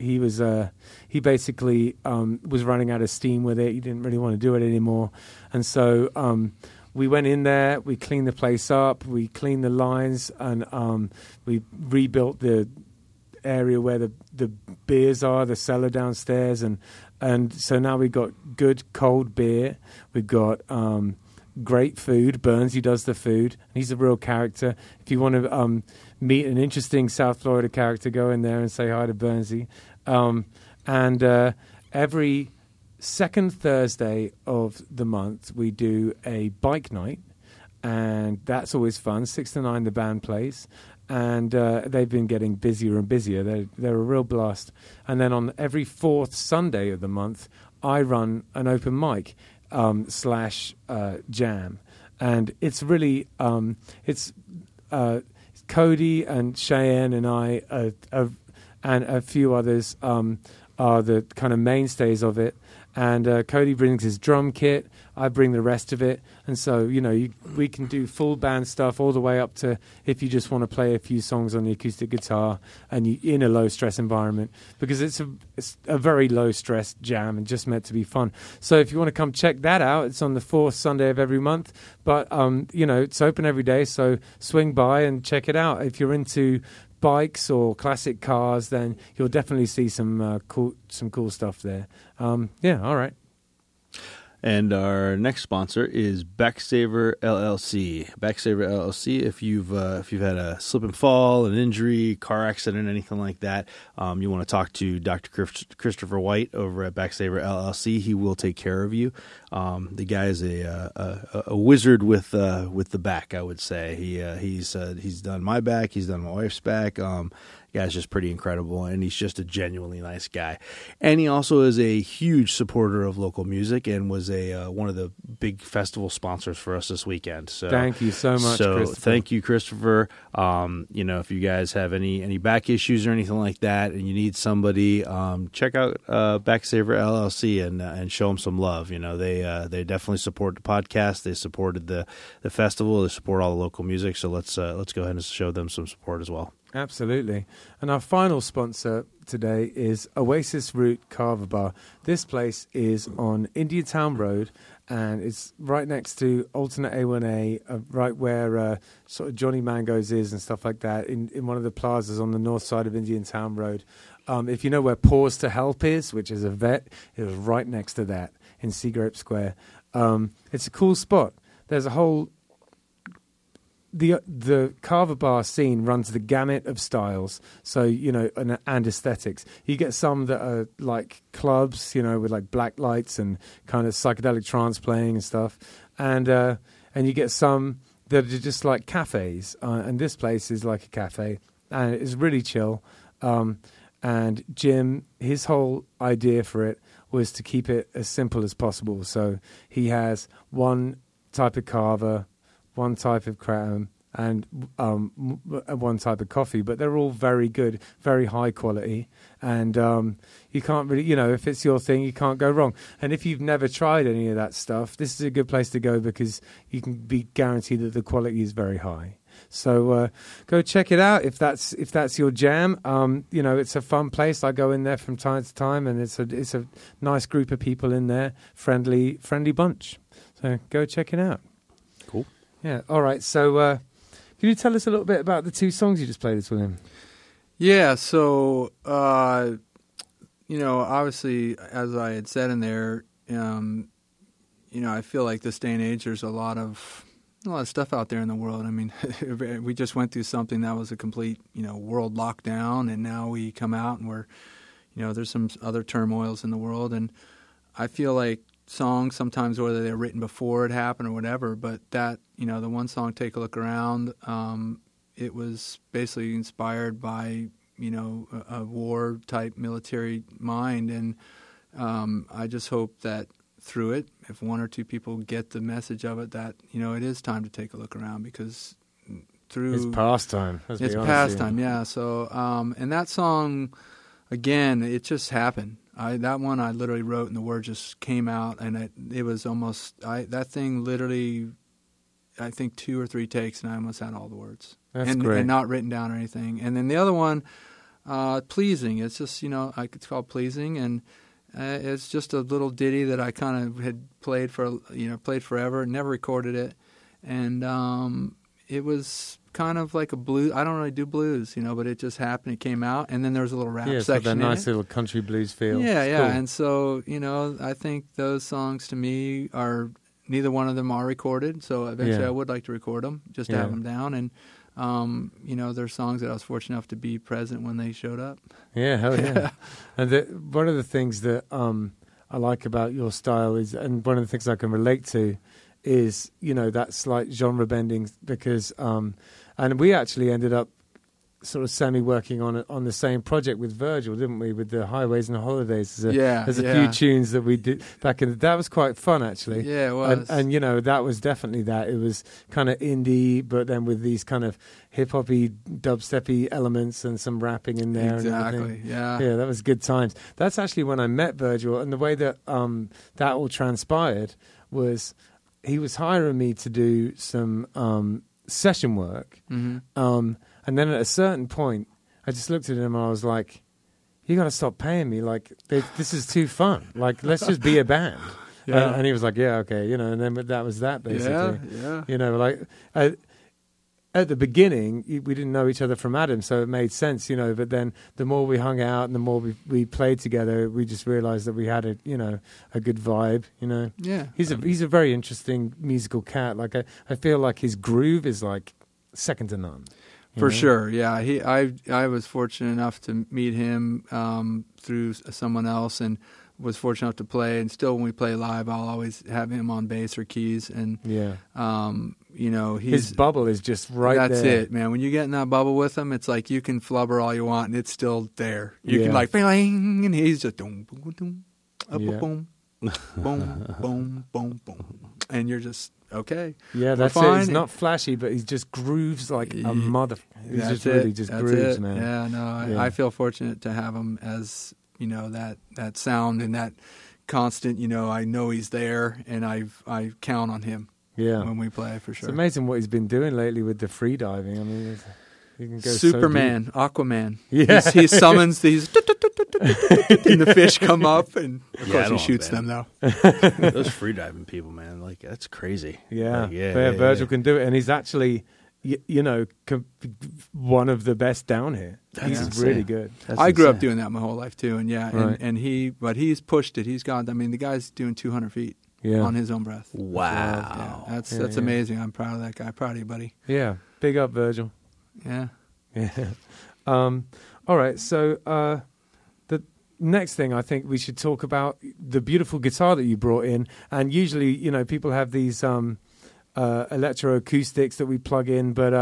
basically was running out of steam with it. He didn't really want to do it anymore. And so we went in there, we cleaned the place up, we cleaned the lines, and we rebuilt the area where the beers are, the cellar downstairs, and so now we've got good cold beer, we've got great food. Burns, who does the food, and he's a real character. If you want to meet an interesting South Florida character, go in there and say hi to Burnsy. And every second Thursday of the month we do a bike night. and that's always fun. 6 to 9 the band plays, and they've been getting busier and busier. They're a real blast. And then on every fourth Sunday of the month, I run an open mic slash jam, and it's really Cody and Cheyenne and I and a few others are the kind of mainstays of it. And Cody brings his drum kit, I bring the rest of it. And so, you know, we can do full band stuff all the way up to if you just want to play a few songs on the acoustic guitar and in a low-stress environment, because it's a very low-stress jam and just meant to be fun. So if you want to come check that out, it's on the fourth Sunday of every month. But, you know, it's open every day, so swing by and check it out. If you're into bikes or classic cars, then you'll definitely see some cool stuff there. All right. And our next sponsor is Backsaver LLC. Backsaver LLC. If you've had a slip and fall, an injury, car accident, anything like that, you want to talk to Dr. Christopher White over at Backsaver LLC. He will take care of you. The guy is a wizard with the back, I would say. He's done my back. He's done my wife's back. Guy's just pretty incredible, and he's just a genuinely nice guy. And he also is a huge supporter of local music and was one of the big festival sponsors for us this weekend. So thank you so much, Christopher. Thank you, Christopher. You know, if you guys have any back issues or anything like that and you need somebody, check out Backsaver LLC and show them some love. You know, they definitely support the podcast. They supported the festival. They support all the local music. So let's go ahead and show them some support as well. Absolutely. And our final sponsor today is Oasis Root Carver Bar. This place is on Indiantown Road, and it's right next to Alternate A1A, right where sort of Johnny Mango's is and stuff like that, in one of the plazas on the north side of Indiantown Road. If you know where Pause to Help is, which is a vet, it was right next to that in Seagrape Square. It's a cool spot. There's a whole... The Carver Bar scene runs the gamut of styles, so, you know, and aesthetics. You get some that are like clubs, you know, with like black lights and kind of psychedelic trance playing and stuff, and you get some that are just like cafes. And this place is like a cafe, and it's really chill. And Jim, his whole idea for it was to keep it as simple as possible. So he has one type of carver, one type of crown, and one type of coffee, but they're all very good, very high quality, and you can't really, you know, if it's your thing, you can't go wrong. And if you've never tried any of that stuff, this is a good place to go because you can be guaranteed that the quality is very high. So go check it out if that's your jam. You know, it's a fun place. I go in there from time to time, and it's a nice group of people in there, friendly bunch. So go check it out. Cool. Yeah, all right. So can you tell us a little bit about the two songs you just played us, William? Yeah, so, you know, obviously, as I had said in there, you know, I feel like this day and age there's a lot of stuff out there in the world. I mean, we just went through something that was a complete, you know, world lockdown, and now we come out and we're, you know, there's some other turmoils in the world, and I feel like songs sometimes, whether they're written before it happened or whatever, but that, you know, the one song, Take a Look Around, it was basically inspired by, you know, a war type military mind, and I just hope that through it, if one or two people get the message of it, that, you know, it is time to take a look around, because through it's past time. It's past time, yeah. So and that song, again, it just happened. That one I literally wrote, and the word just came out, and it was almost that thing literally, I think 2 or 3 takes, and I almost had all the words. That's great. And not written down or anything. And then the other one, Pleasing. It's just, you know, it's called Pleasing, and it's just a little ditty that I kind of had played forever, never recorded it, and it was kind of like a blues. I don't really do blues, you know, but it just happened. It came out, and then there was a little rap section. Yeah, so that nice little country blues feel. Yeah, yeah. Cool. And so, you know, I think those songs to me are, neither one of them are recorded, so eventually I would like to record them, just to have them down. And, you know, they're songs that I was fortunate enough to be present when they showed up. Yeah, hell yeah. And one of the things that I like about your style is, and one of the things I can relate to, is, you know, that slight genre bending, because and we actually ended up sort of semi working on the same project with Virgil, didn't we? With the Highways and the Holidays, there's a few tunes that we did back in the, that was quite fun actually. Yeah, it was. And you know, that was definitely that. It was kind of indie, but then with these kind of hip hoppy, dubsteppy elements and some rapping in there. Exactly. Yeah. Yeah, that was good times. That's actually when I met Virgil, and the way that that all transpired was he was hiring me to do some session work. Mm-hmm. And then at a certain point, I just looked at him and I was like, you got to stop paying me. Like, this is too fun. Like, let's just be a band. Yeah. And he was like, yeah, okay. You know, and then that was that, basically. Yeah. You know, like, at the beginning, we didn't know each other from Adam, so it made sense, you know. But then the more we hung out and the more we played together, we just realized that we had a, you know, a good vibe, you know. Yeah. He's a very interesting musical cat. Like, I feel like his groove is, like, second to none. For sure, yeah. I was fortunate enough to meet him through someone else, and was fortunate enough to play. And still, when we play live, I'll always have him on bass or keys. And you know, his bubble is just right. That's there. That's it, man. When you get in that bubble with him, it's like you can flubber all you want, and it's still there. You can like bang, and he's just boom, boom, boom, up, boom, boom, boom, boom, boom, and you're just. Okay. Yeah, that's it. He's not flashy, but he just grooves like a mother. He's just really just grooves, man. Yeah, no, I feel fortunate to have him as, you know, that sound and that constant, you know, I know he's there, and I count on him when we play, for sure. It's amazing what he's been doing lately with the free diving. I mean, you can go Superman, so Aquaman. Yeah. He summons these... and the fish come up, and of course he shoots them though. Those freediving people, man, like that's crazy. Yeah, like, Virgil can do it, and he's actually, you know, one of the best down here. He's really good. I grew up doing that my whole life too, and but he's pushed it. He's gone. I mean, the guy's doing 200 feet on his own breath. Wow, that's amazing. I'm proud of that guy. Proud of you, buddy. Yeah, big up, Virgil. Yeah. All right, so. Next thing, I think we should talk about the beautiful guitar that you brought in. And usually, you know, people have these electroacoustics that we plug in, but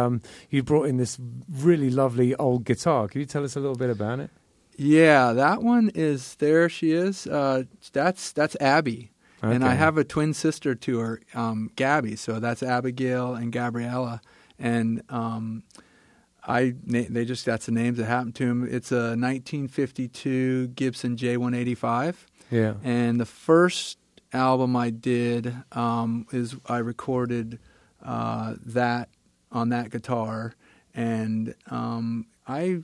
you brought in this really lovely old guitar. Can you tell us a little bit about it? Yeah, that one is, there she is. That's Abby. Okay. And I have a twin sister to her, Gabby. So that's Abigail and Gabriella. And... they just got the names that happened to him. It's a 1952 Gibson J185. Yeah. And the first album I did is I recorded that on that guitar, and I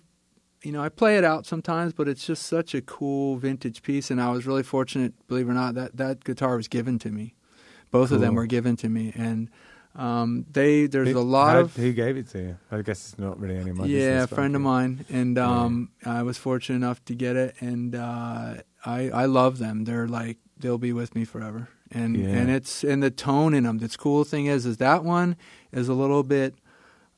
play it out sometimes, but it's just such a cool vintage piece. And I was really fortunate, believe it or not, that guitar was given to me. Both of them were given to me, and. Who gave it to you? I guess it's not really anyone. Yeah, a friend of mine, and I was fortunate enough to get it, and I love them. They're like, they'll be with me forever, and it's and the tone in them. The cool thing is that one is a little bit.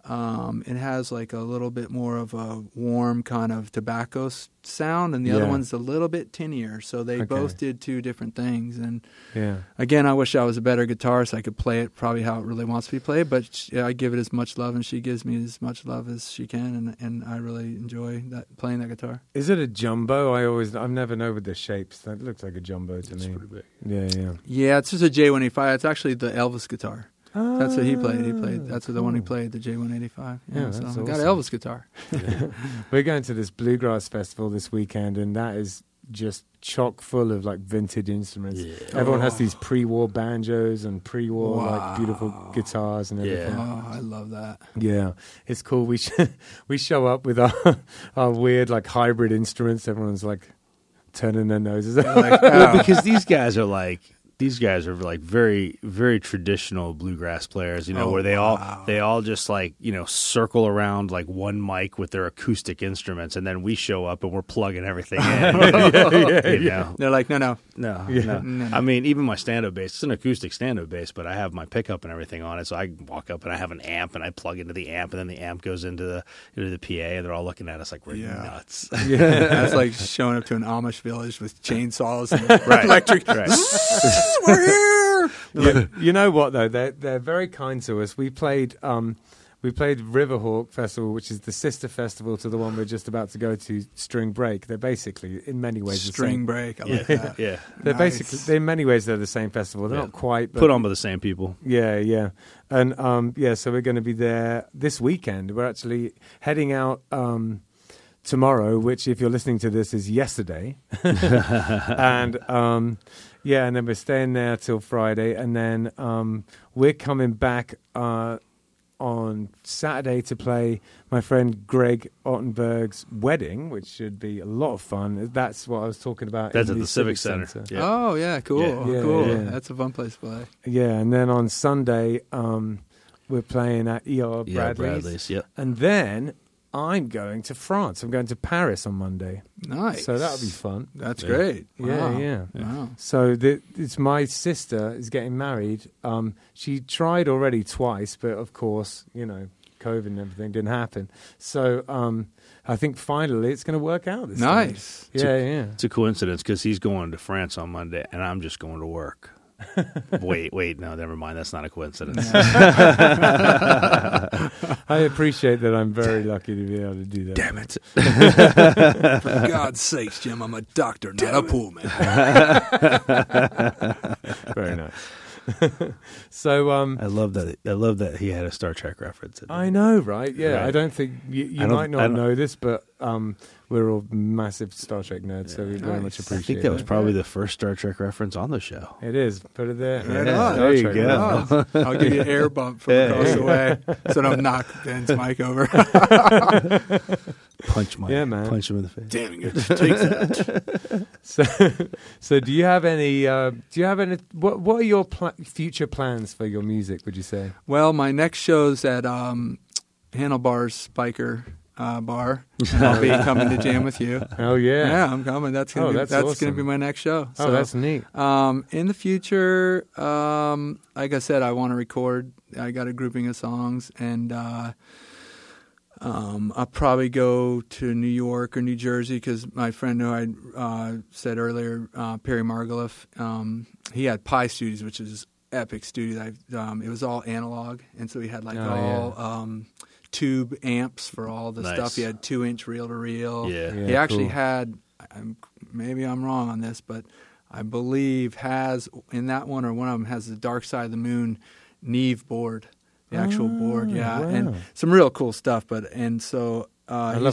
It has like a little bit more of a warm kind of tobacco sound, and the other one's a little bit tinnier. So they both did two different things. And again, I wish I was a better guitarist. I could play it probably how it really wants to be played. But I give it as much love, and she gives me as much love as she can. And I really enjoy playing that guitar. Is it a jumbo? I'm never know with the shapes. That looks like a jumbo to me. Pretty big. Yeah. Yeah, it's just a J185. It's actually the Elvis guitar. That's what he played. That's the one he played, the J185. Yeah, that's awesome. Got an Elvis guitar. We're going to this bluegrass festival this weekend, and that is just chock full of like vintage instruments. Yeah. Everyone has these pre-war banjos and pre-war like beautiful guitars and everything. Yeah. Oh, I love that. Yeah, it's cool. We show up with our weird like hybrid instruments. Everyone's like turning their noses up. Like, because these guys are like. These guys are like very, very traditional bluegrass players, you know, where they all just like, you know, circle around like one mic with their acoustic instruments, and then we show up and we're plugging everything in. You know? They're like, no. I mean, even my stand-up bass, it's an acoustic stand-up bass, but I have my pickup and everything on it, so I walk up and I have an amp and I plug into the amp, and then the amp goes into the PA, and they're all looking at us like we're nuts. Yeah, that's like showing up to an Amish village with chainsaws and electric. We're here. You know what though? They're very kind to us. We played Riverhawk Festival, which is the sister festival to the one we're just about to go to, Spring Break. They're basically, in many ways, Spring Break. I like that. Yeah, they're basically, in many ways, they're the same festival. They're not quite, but put on by the same people. Yeah, yeah, and so we're going to be there this weekend. We're actually heading out tomorrow, which, if you're listening to this, is yesterday, and then we're staying there till Friday, and then we're coming back. On Saturday to play my friend Greg Ottenberg's wedding, which should be a lot of fun. That's what I was talking about. That's at the Civic Center. Yeah. Oh, yeah, cool. Yeah. Cool. Yeah. That's a fun place to play. Yeah, and then on Sunday, we're playing at E.R. Bradley's. Yeah, Bradley's, yep. And then I'm going to France. I'm going to Paris on Monday. Nice. So that'll be fun. That's great. Wow. Yeah. Wow. So it's my sister is getting married. She tried already twice, but of course, COVID and everything didn't happen. So I think finally it's going to work out this time. Nice. Yeah, It's a coincidence because he's going to France on Monday and I'm just going to work. Wait, no, never mind. That's not a coincidence. I appreciate that. I'm very lucky to be able to do that. Damn it. For God's sakes, Jim, I'm a doctor, not a pool man. Very nice. So I love that he had a Star Trek reference. I know, right? Yeah, right. I don't think you might not know this, but we're all massive Star Trek nerds, so we very much appreciate it. I think that was probably the first Star Trek reference on the show. It is. Put it there. There you go. I'll give you an air bump from across the way so don't knock Ben's mic over. Punch Mike. Yeah, man. Punch him in the face. Damn it. Take that. So do you have any? What are your future plans for your music? Would you say? Well, my next show's at Handlebars Biker Bar. And I'll be coming to jam with you. Oh yeah, I'm coming. That's gonna be my next show. So, that's neat. In the future, like I said, I want to record. I got a grouping of songs and. I'll probably go to New York or New Jersey because my friend who I said earlier, Perry Margoliff, he had Pi Studios, which is epic studio. It was all analog, and so he had tube amps for all the stuff. He had 2-inch reel-to-reel. Yeah. He actually had, maybe I'm wrong on this, but I believe has, in that one or one of them, has the Dark Side of the Moon Neve board. The actual board, and some real cool stuff. I love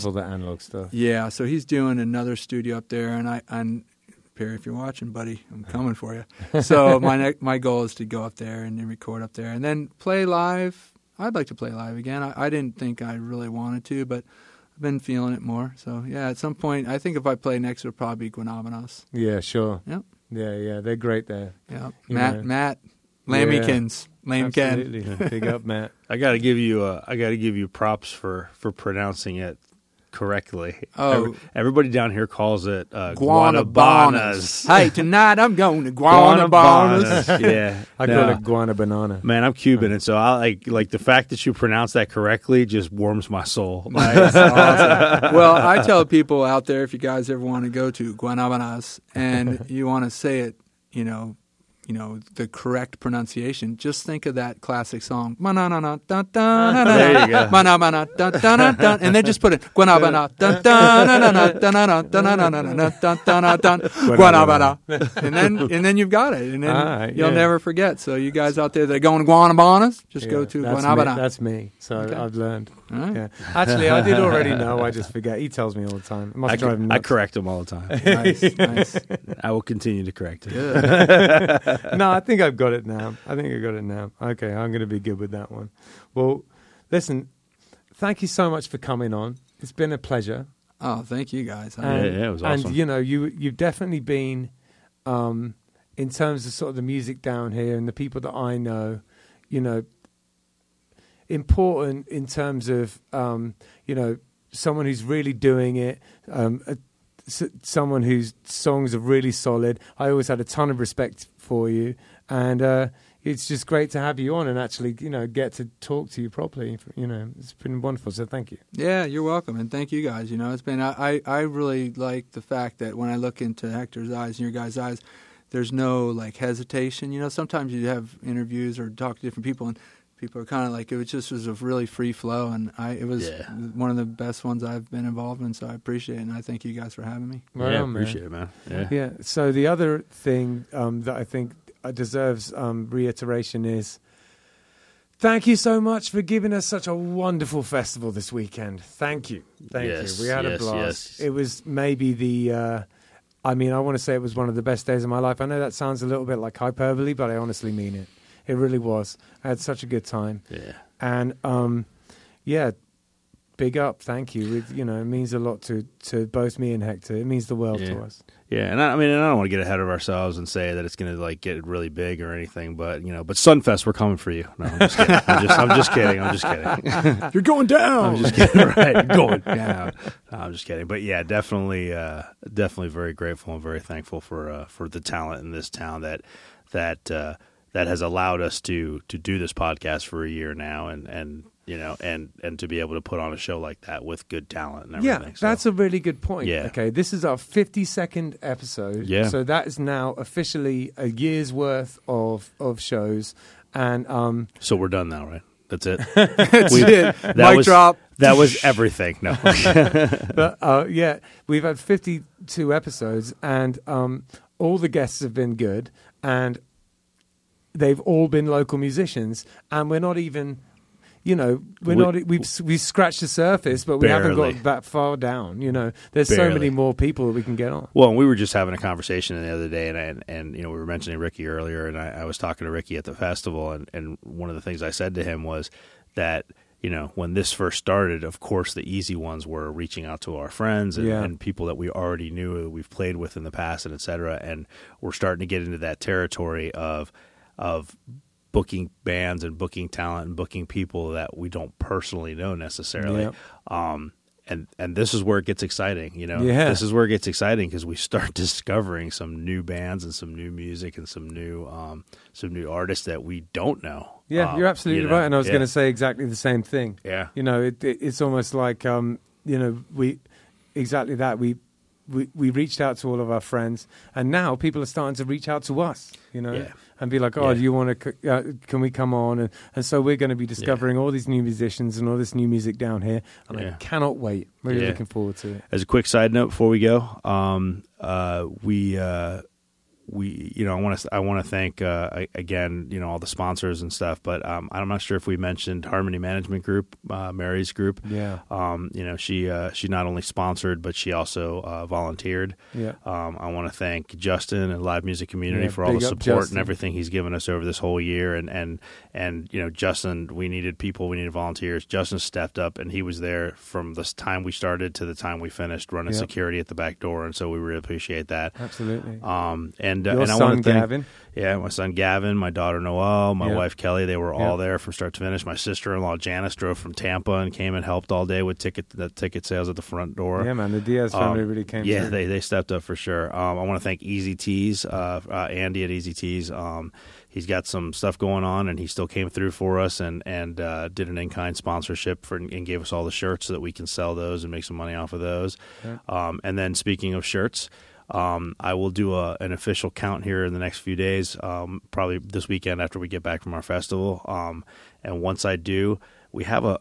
all the analog stuff. Yeah, so he's doing another studio up there, and Perry, if you're watching, buddy, I'm coming for you. So my goal is to go up there and then record up there, and then play live. I'd like to play live again. I didn't think I really wanted to, but I've been feeling it more. So yeah, at some point, I think if I play next, it'll probably be Guanabanas. Yeah, sure. Yep. Yeah, they're great there. Yeah, Matt Lamekins. Lame Ken. Big up, Matt. I got to give you props for pronouncing it correctly. Oh, everybody down here calls it Guanabanas. Hey, tonight I'm going to Guanabanas. Yeah, I call it Guanabanana. Man, I'm Cuban, and so I like the fact that you pronounce that correctly just warms my soul. Nice. Awesome. Well, I tell people out there, if you guys ever want to go to Guanabanas and you want to say it, the correct pronunciation, just think of that classic song. There you go. And then just put it. Guanabana. And then you've got it. And then you'll never forget. So you guys out there that are going to Guanabanas, just go to Guanabana. That's me. So I've learned. Right. Yeah. Actually, I did already know. I just forget. He tells me all the time. It must drive him nuts. I correct him all the time. Nice. I will continue to correct him. No, I think I've got it now. Okay, I'm going to be good with that one. Well, listen, thank you so much for coming on. It's been a pleasure. Oh, thank you guys. It was awesome. And, you've definitely been, in terms of sort of the music down here and the people that I know, important in terms of, someone who's really doing it, someone whose songs are really solid. I always had a ton of respect for you, and it's just great to have you on and actually, get to talk to you properly. It's been wonderful, so thank you. Yeah, you're welcome, and thank you guys. It's been I really like the fact that when I look into Hector's eyes and your guys' eyes, there's no like hesitation. You know, sometimes you have interviews or talk to different people, and people are kind of like, it was a really free flow, and it was one of the best ones I've been involved in, so I appreciate it, and I thank you guys for having me. Right on, man. Appreciate it, man. Yeah. So the other thing that I think deserves reiteration is, thank you so much for giving us such a wonderful festival this weekend. Thank you. We had a blast. Yes. It was maybe the... I want to say it was one of the best days of my life. I know that sounds a little bit like hyperbole, but I honestly mean it. It really was. I had such a good time. Yeah. And, big up. Thank you. It means a lot to both me and Hector. It means the world to us. Yeah, and I don't want to get ahead of ourselves and say that it's going to like get really big or anything, but Sunfest, we're coming for you. No, I'm just kidding. I'm just kidding. You're going down. I'm just kidding. Right, you're going down. No, I'm just kidding. But yeah, definitely very grateful and very thankful for the talent in this town that has allowed us to do this podcast for a year now, and to be able to put on a show like that with good talent and everything. Yeah, that's a really good point. Yeah. Okay, this is our 52nd episode. Yeah. So that is now officially a year's worth of shows. And so we're done now, right? That's it. That's it. Mic drop. That was everything. No. But we've had 52 episodes, and all the guests have been good, and they've all been local musicians, and we're not even... We've scratched the surface, but we haven't got that far down. There's so many more people that we can get on. Well, we were just having a conversation the other day, and we were mentioning Ricky earlier, and I was talking to Ricky at the festival, and one of the things I said to him was that, when this first started, of course, the easy ones were reaching out to our friends and people that we already knew, we've played with in the past, and et cetera, and we're starting to get into that territory of booking bands and booking talent and booking people that we don't personally know necessarily. Yep. And this is where it gets exciting, This is where it gets exciting because we start discovering some new bands and some new music and some new artists that we don't know. Yeah, you're absolutely right. And I was going to say exactly the same thing. Yeah. It's almost like, we reached out to all of our friends, and now people are starting to reach out to us, and be like, do you want to, can we come on? And so we're going to be discovering all these new musicians and all this new music down here, and I cannot wait. Really looking forward to it. As a quick side note before we go, I want to thank again, all the sponsors and stuff. But I'm not sure if we mentioned Harmony Management Group, Mary's group. Yeah. She not only sponsored, but she also volunteered. Yeah. I want to thank Justin and Live Music Community for all the support and everything he's given us over this whole year. And Justin, we needed people, we needed volunteers. Justin stepped up, and he was there from the time we started to the time we finished, running security at the back door. And so we really appreciate that. Absolutely. And I want to thank Gavin. Yeah, my son Gavin, my daughter Noelle, my wife Kelly, they were all there from start to finish. My sister-in-law Janice drove from Tampa and came and helped all day with ticket sales at the front door. Yeah, man, the Diaz family really came through. Yeah, they stepped up for sure. I want to thank Easy Tees, Andy at Easy Tees. He's got some stuff going on, and he still came through for us and did an in-kind sponsorship and gave us all the shirts so that we can sell those and make some money off of those. Yeah. And then speaking of shirts, I will do an official count here in the next few days, probably this weekend after we get back from our festival. And once I do, we have a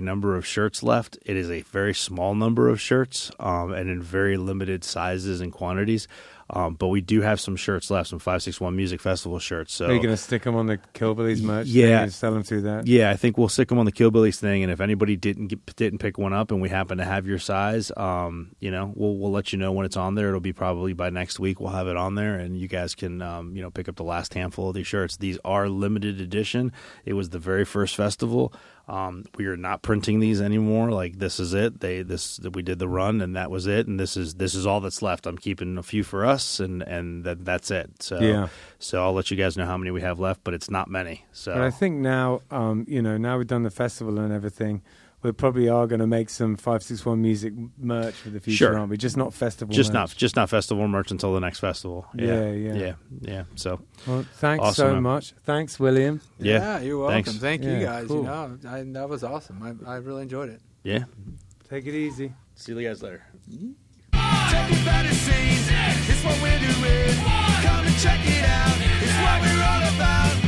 number of shirts left. It is a very small number of shirts, and in very limited sizes and quantities. But we do have some shirts left, some 561 Music Festival shirts. So, are you going to stick them on the Killbillies merch? Yeah, and sell them through that. Yeah, I think we'll stick them on the Killbillies thing. And if anybody didn't pick one up, and we happen to have your size, we'll let you know when it's on there. It'll be probably by next week. We'll have it on there, and you guys can pick up the last handful of these shirts. These are limited edition. It was the very first festival. We are not printing these anymore. Like, this is it. We did the run, and that was it. And this is all that's left. I'm keeping a few for us, and that's it. So, so I'll let you guys know how many we have left, but it's not many. So, but I think now, now we've done the festival and everything, we probably are going to make some 561 Music merch for the future, aren't we? Just not festival merch. Just not festival merch until the next festival. Yeah. So, well, thanks so much. Thanks, William. Yeah, you're welcome. Thanks. Thank you guys. Cool. That was awesome. I really enjoyed it. Yeah. Take it easy. See you guys later. Take it back to season. It's what we're doing. Come and check it out. It's what we're all about.